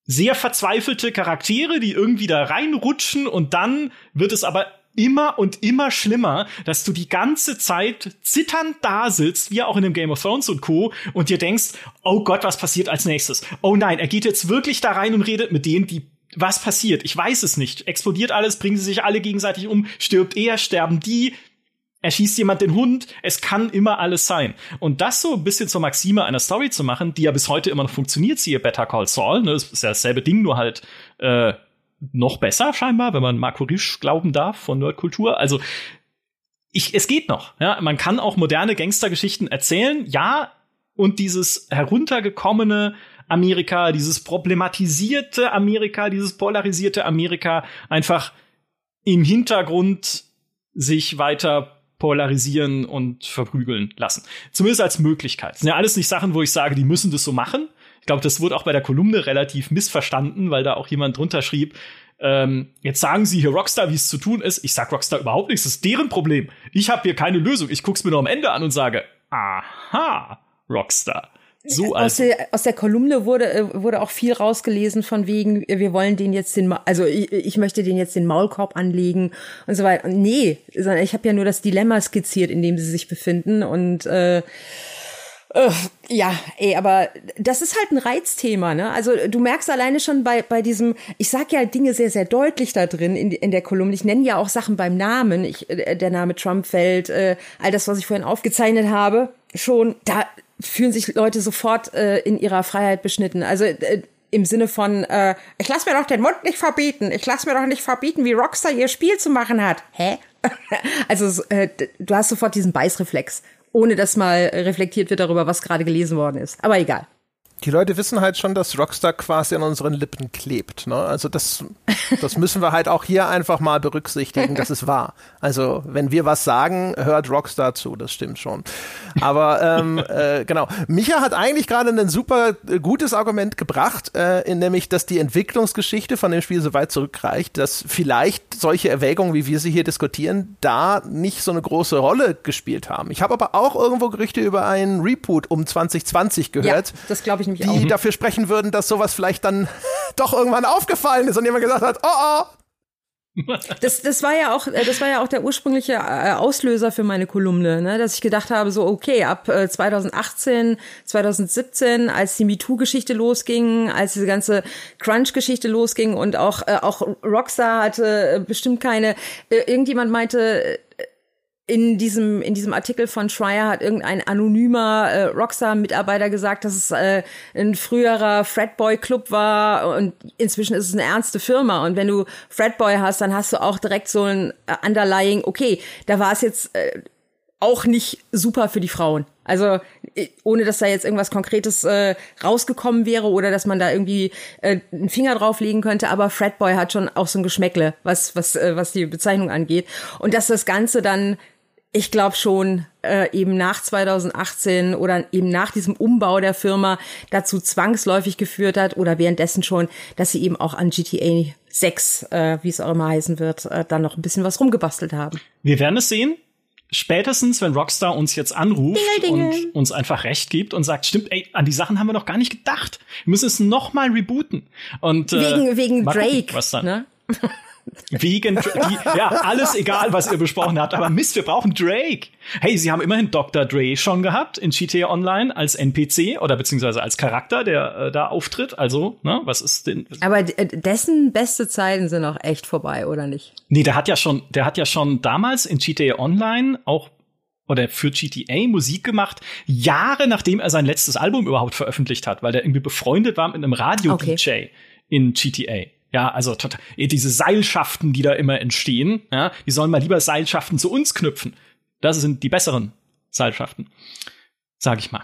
sehr verzweifelte Charaktere, die irgendwie da reinrutschen und dann wird es aber immer und immer schlimmer, dass du die ganze Zeit zitternd da sitzt, wie auch in dem Game of Thrones und Co. und dir denkst, oh Gott, was passiert als nächstes? Oh nein, er geht jetzt wirklich da rein und redet mit denen, die, was passiert? Ich weiß es nicht. Explodiert alles, bringen sie sich alle gegenseitig um, stirbt er, sterben die, erschießt jemand den Hund, es kann immer alles sein. Und das so ein bisschen zur Maxime einer Story zu machen, die ja bis heute immer noch funktioniert, siehe Better Call Saul, ne? Das ist ja dasselbe Ding, nur halt, noch besser scheinbar, wenn man Marco Risch glauben darf von Nerdkultur. Also es geht noch. Ja, man kann auch moderne Gangstergeschichten erzählen, ja. Und dieses heruntergekommene Amerika, dieses problematisierte Amerika, dieses polarisierte Amerika einfach im Hintergrund sich weiter polarisieren und verprügeln lassen. Zumindest als Möglichkeit. Das sind ja alles nicht Sachen, wo ich sage, die müssen das so machen. Ich glaube, das wurde auch bei der Kolumne relativ missverstanden, weil da auch jemand drunter schrieb, jetzt sagen sie hier Rockstar, wie es zu tun ist. Ich sag Rockstar überhaupt nichts, das ist deren Problem. Ich habe hier keine Lösung. Ich guck's mir nur am Ende an und sage, aha, Rockstar. So also. Aus der Kolumne wurde auch viel rausgelesen von wegen, wir wollen den jetzt ich möchte den jetzt den Maulkorb anlegen und so weiter. Nee, ich habe ja nur das Dilemma skizziert, in dem sie sich befinden und ja, ey, aber das ist halt ein Reizthema, ne? Also du merkst alleine schon bei diesem, ich sag ja Dinge sehr, sehr deutlich da drin in der Kolumne. Ich nenne ja auch Sachen beim Namen. Der Name Trump fällt, all das, was ich vorhin aufgezeichnet habe, schon, da fühlen sich Leute sofort in ihrer Freiheit beschnitten. Also im Sinne von, ich lass mir doch den Mund nicht verbieten. Ich lass mir doch nicht verbieten, wie Rockstar ihr Spiel zu machen hat. Hä? Also du hast sofort diesen Beißreflex. ohne dass mal reflektiert wird darüber, was gerade gelesen worden ist. Aber egal. Die Leute wissen halt schon, dass Rockstar quasi an unseren Lippen klebt, ne? Also das müssen wir halt auch hier einfach mal berücksichtigen, das ist wahr. Also wenn wir was sagen, hört Rockstar zu, das stimmt schon. Aber genau, Micha hat eigentlich gerade ein super gutes Argument gebracht, nämlich, dass die Entwicklungsgeschichte von dem Spiel so weit zurückreicht, dass vielleicht solche Erwägungen, wie wir sie hier diskutieren, da nicht so eine große Rolle gespielt haben. Ich habe aber auch irgendwo Gerüchte über einen Reboot um 2020 gehört. Ja, das glaube ich nicht. Die auch dafür sprechen würden, dass sowas vielleicht dann doch irgendwann aufgefallen ist und jemand gesagt hat, oh. Das war ja auch der ursprüngliche Auslöser für meine Kolumne, ne? Dass ich gedacht habe, so okay, ab 2018, 2017, als die MeToo-Geschichte losging, als diese ganze Crunch-Geschichte losging und auch Rockstar hatte bestimmt keine, irgendjemand meinte, in diesem Artikel von Schreier hat irgendein anonymer Rockstar-Mitarbeiter gesagt, dass es ein früherer Fratboy-Club war und inzwischen ist es eine ernste Firma. Und wenn du Fratboy hast, dann hast du auch direkt so ein Underlying, okay, da war es jetzt auch nicht super für die Frauen. Also ohne, dass da jetzt irgendwas Konkretes rausgekommen wäre oder dass man da irgendwie einen Finger drauflegen könnte, aber Fratboy hat schon auch so ein Geschmäckle, was die Bezeichnung angeht. Und dass das Ganze dann, ich glaube schon, eben nach 2018 oder eben nach diesem Umbau der Firma dazu zwangsläufig geführt hat oder währenddessen schon, dass sie eben auch an GTA 6, wie es auch immer heißen wird, dann noch ein bisschen was rumgebastelt haben. Wir werden es sehen. Spätestens, wenn Rockstar uns jetzt anruft und uns einfach recht gibt und sagt, stimmt, ey, an die Sachen haben wir noch gar nicht gedacht. Wir müssen es noch mal rebooten. Und, wegen Drake, gucken, was dann. Ne? Ja, alles egal, was ihr besprochen habt. Aber Mist, wir brauchen Drake. Hey, sie haben immerhin Dr. Dre schon gehabt in GTA Online als NPC oder beziehungsweise als Charakter, der da auftritt. Also, ne, was ist denn? Aber dessen beste Zeiten sind auch echt vorbei, oder nicht? Nee, der hat ja schon damals in GTA Online auch oder für GTA Musik gemacht, Jahre nachdem er sein letztes Album überhaupt veröffentlicht hat, weil der irgendwie befreundet war mit einem Radio-DJ in GTA. Ja, also diese Seilschaften, die da immer entstehen, ja, die sollen mal lieber Seilschaften zu uns knüpfen. Das sind die besseren Seilschaften, sag ich mal.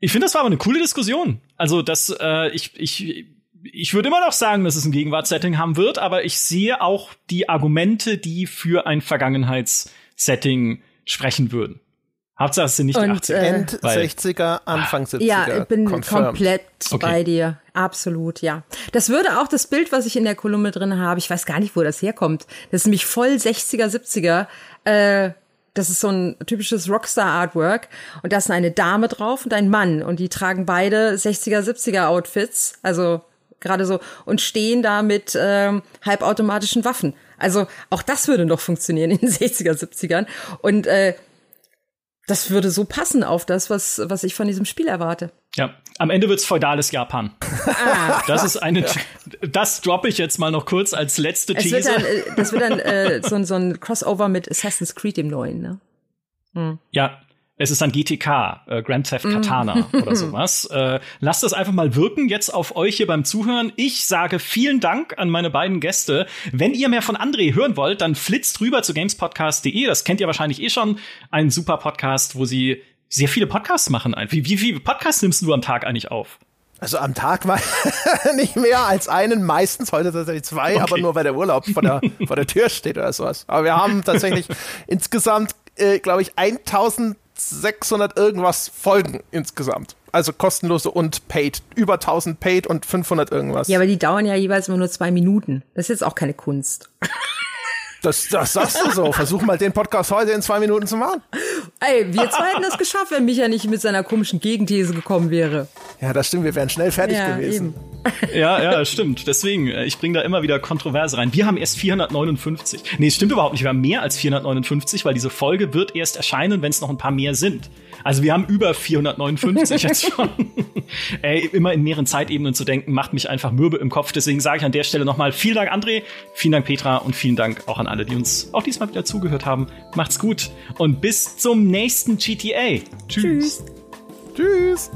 Ich finde, das war aber eine coole Diskussion. Also, dass ich würde immer noch sagen, dass es ein Gegenwartssetting haben wird, aber ich sehe auch die Argumente, die für ein Vergangenheitssetting sprechen würden. Hauptsache, es sind nicht die 80er. End-60er, Anfang 70er. Ja, ich bin komplett bei dir. Absolut, ja. Das würde auch das Bild, was ich in der Kolumne drin habe, ich weiß gar nicht, wo das herkommt. Das ist nämlich voll 60er, 70er. Das ist so ein typisches Rockstar-Artwork. Und da ist eine Dame drauf und ein Mann. Und die tragen beide 60er, 70er Outfits. Also gerade so. Und stehen da mit halbautomatischen Waffen. Also auch das würde noch funktionieren in den 60er, 70ern. Und das würde so passen auf das, was ich von diesem Spiel erwarte. Ja, am Ende wird's feudales Japan. Das ist das droppe ich jetzt mal noch kurz als letzte Teaser. Das wird dann so ein Crossover mit Assassin's Creed im Neuen, ne? Hm. Ja, es ist dann GTK, Grand Theft Katana oder sowas. Lasst das einfach mal wirken jetzt auf euch hier beim Zuhören. Ich sage vielen Dank an meine beiden Gäste. Wenn ihr mehr von André hören wollt, dann flitzt rüber zu gamespodcast.de. Das kennt ihr wahrscheinlich eh schon. Ein super Podcast, wo sie sehr viele Podcasts machen. Wie viele Podcasts nimmst du am Tag eigentlich auf? Also am Tag mal nicht mehr als einen, meistens heute tatsächlich zwei, okay. Aber nur weil der Urlaub vor der Tür steht oder sowas. Aber wir haben tatsächlich insgesamt, glaube ich, 1600 irgendwas Folgen insgesamt. Also kostenlose und paid. Über 1000 paid und 500 irgendwas. Ja, aber die dauern ja jeweils immer nur 2 Minuten. Das ist jetzt auch keine Kunst. Das sagst du so. Versuch mal, den Podcast heute in 2 Minuten zu machen. Ey, wir zwei hätten das geschafft, wenn Micha nicht mit seiner komischen Gegenthese gekommen wäre. Ja, das stimmt. Wir wären schnell fertig gewesen. Eben. Ja, stimmt. Deswegen, ich bringe da immer wieder Kontroverse rein. Wir haben erst 459. Nee, stimmt überhaupt nicht. Wir haben mehr als 459, weil diese Folge wird erst erscheinen, wenn es noch ein paar mehr sind. Also wir haben über 459 jetzt schon. Ey, immer in mehreren Zeitebenen zu denken, macht mich einfach mürbe im Kopf. Deswegen sage ich an der Stelle nochmal vielen Dank, André, vielen Dank, Petra und vielen Dank auch an alle, die uns auch diesmal wieder zugehört haben. Macht's gut und bis zum nächsten GTA. Tschüss. Tschüss.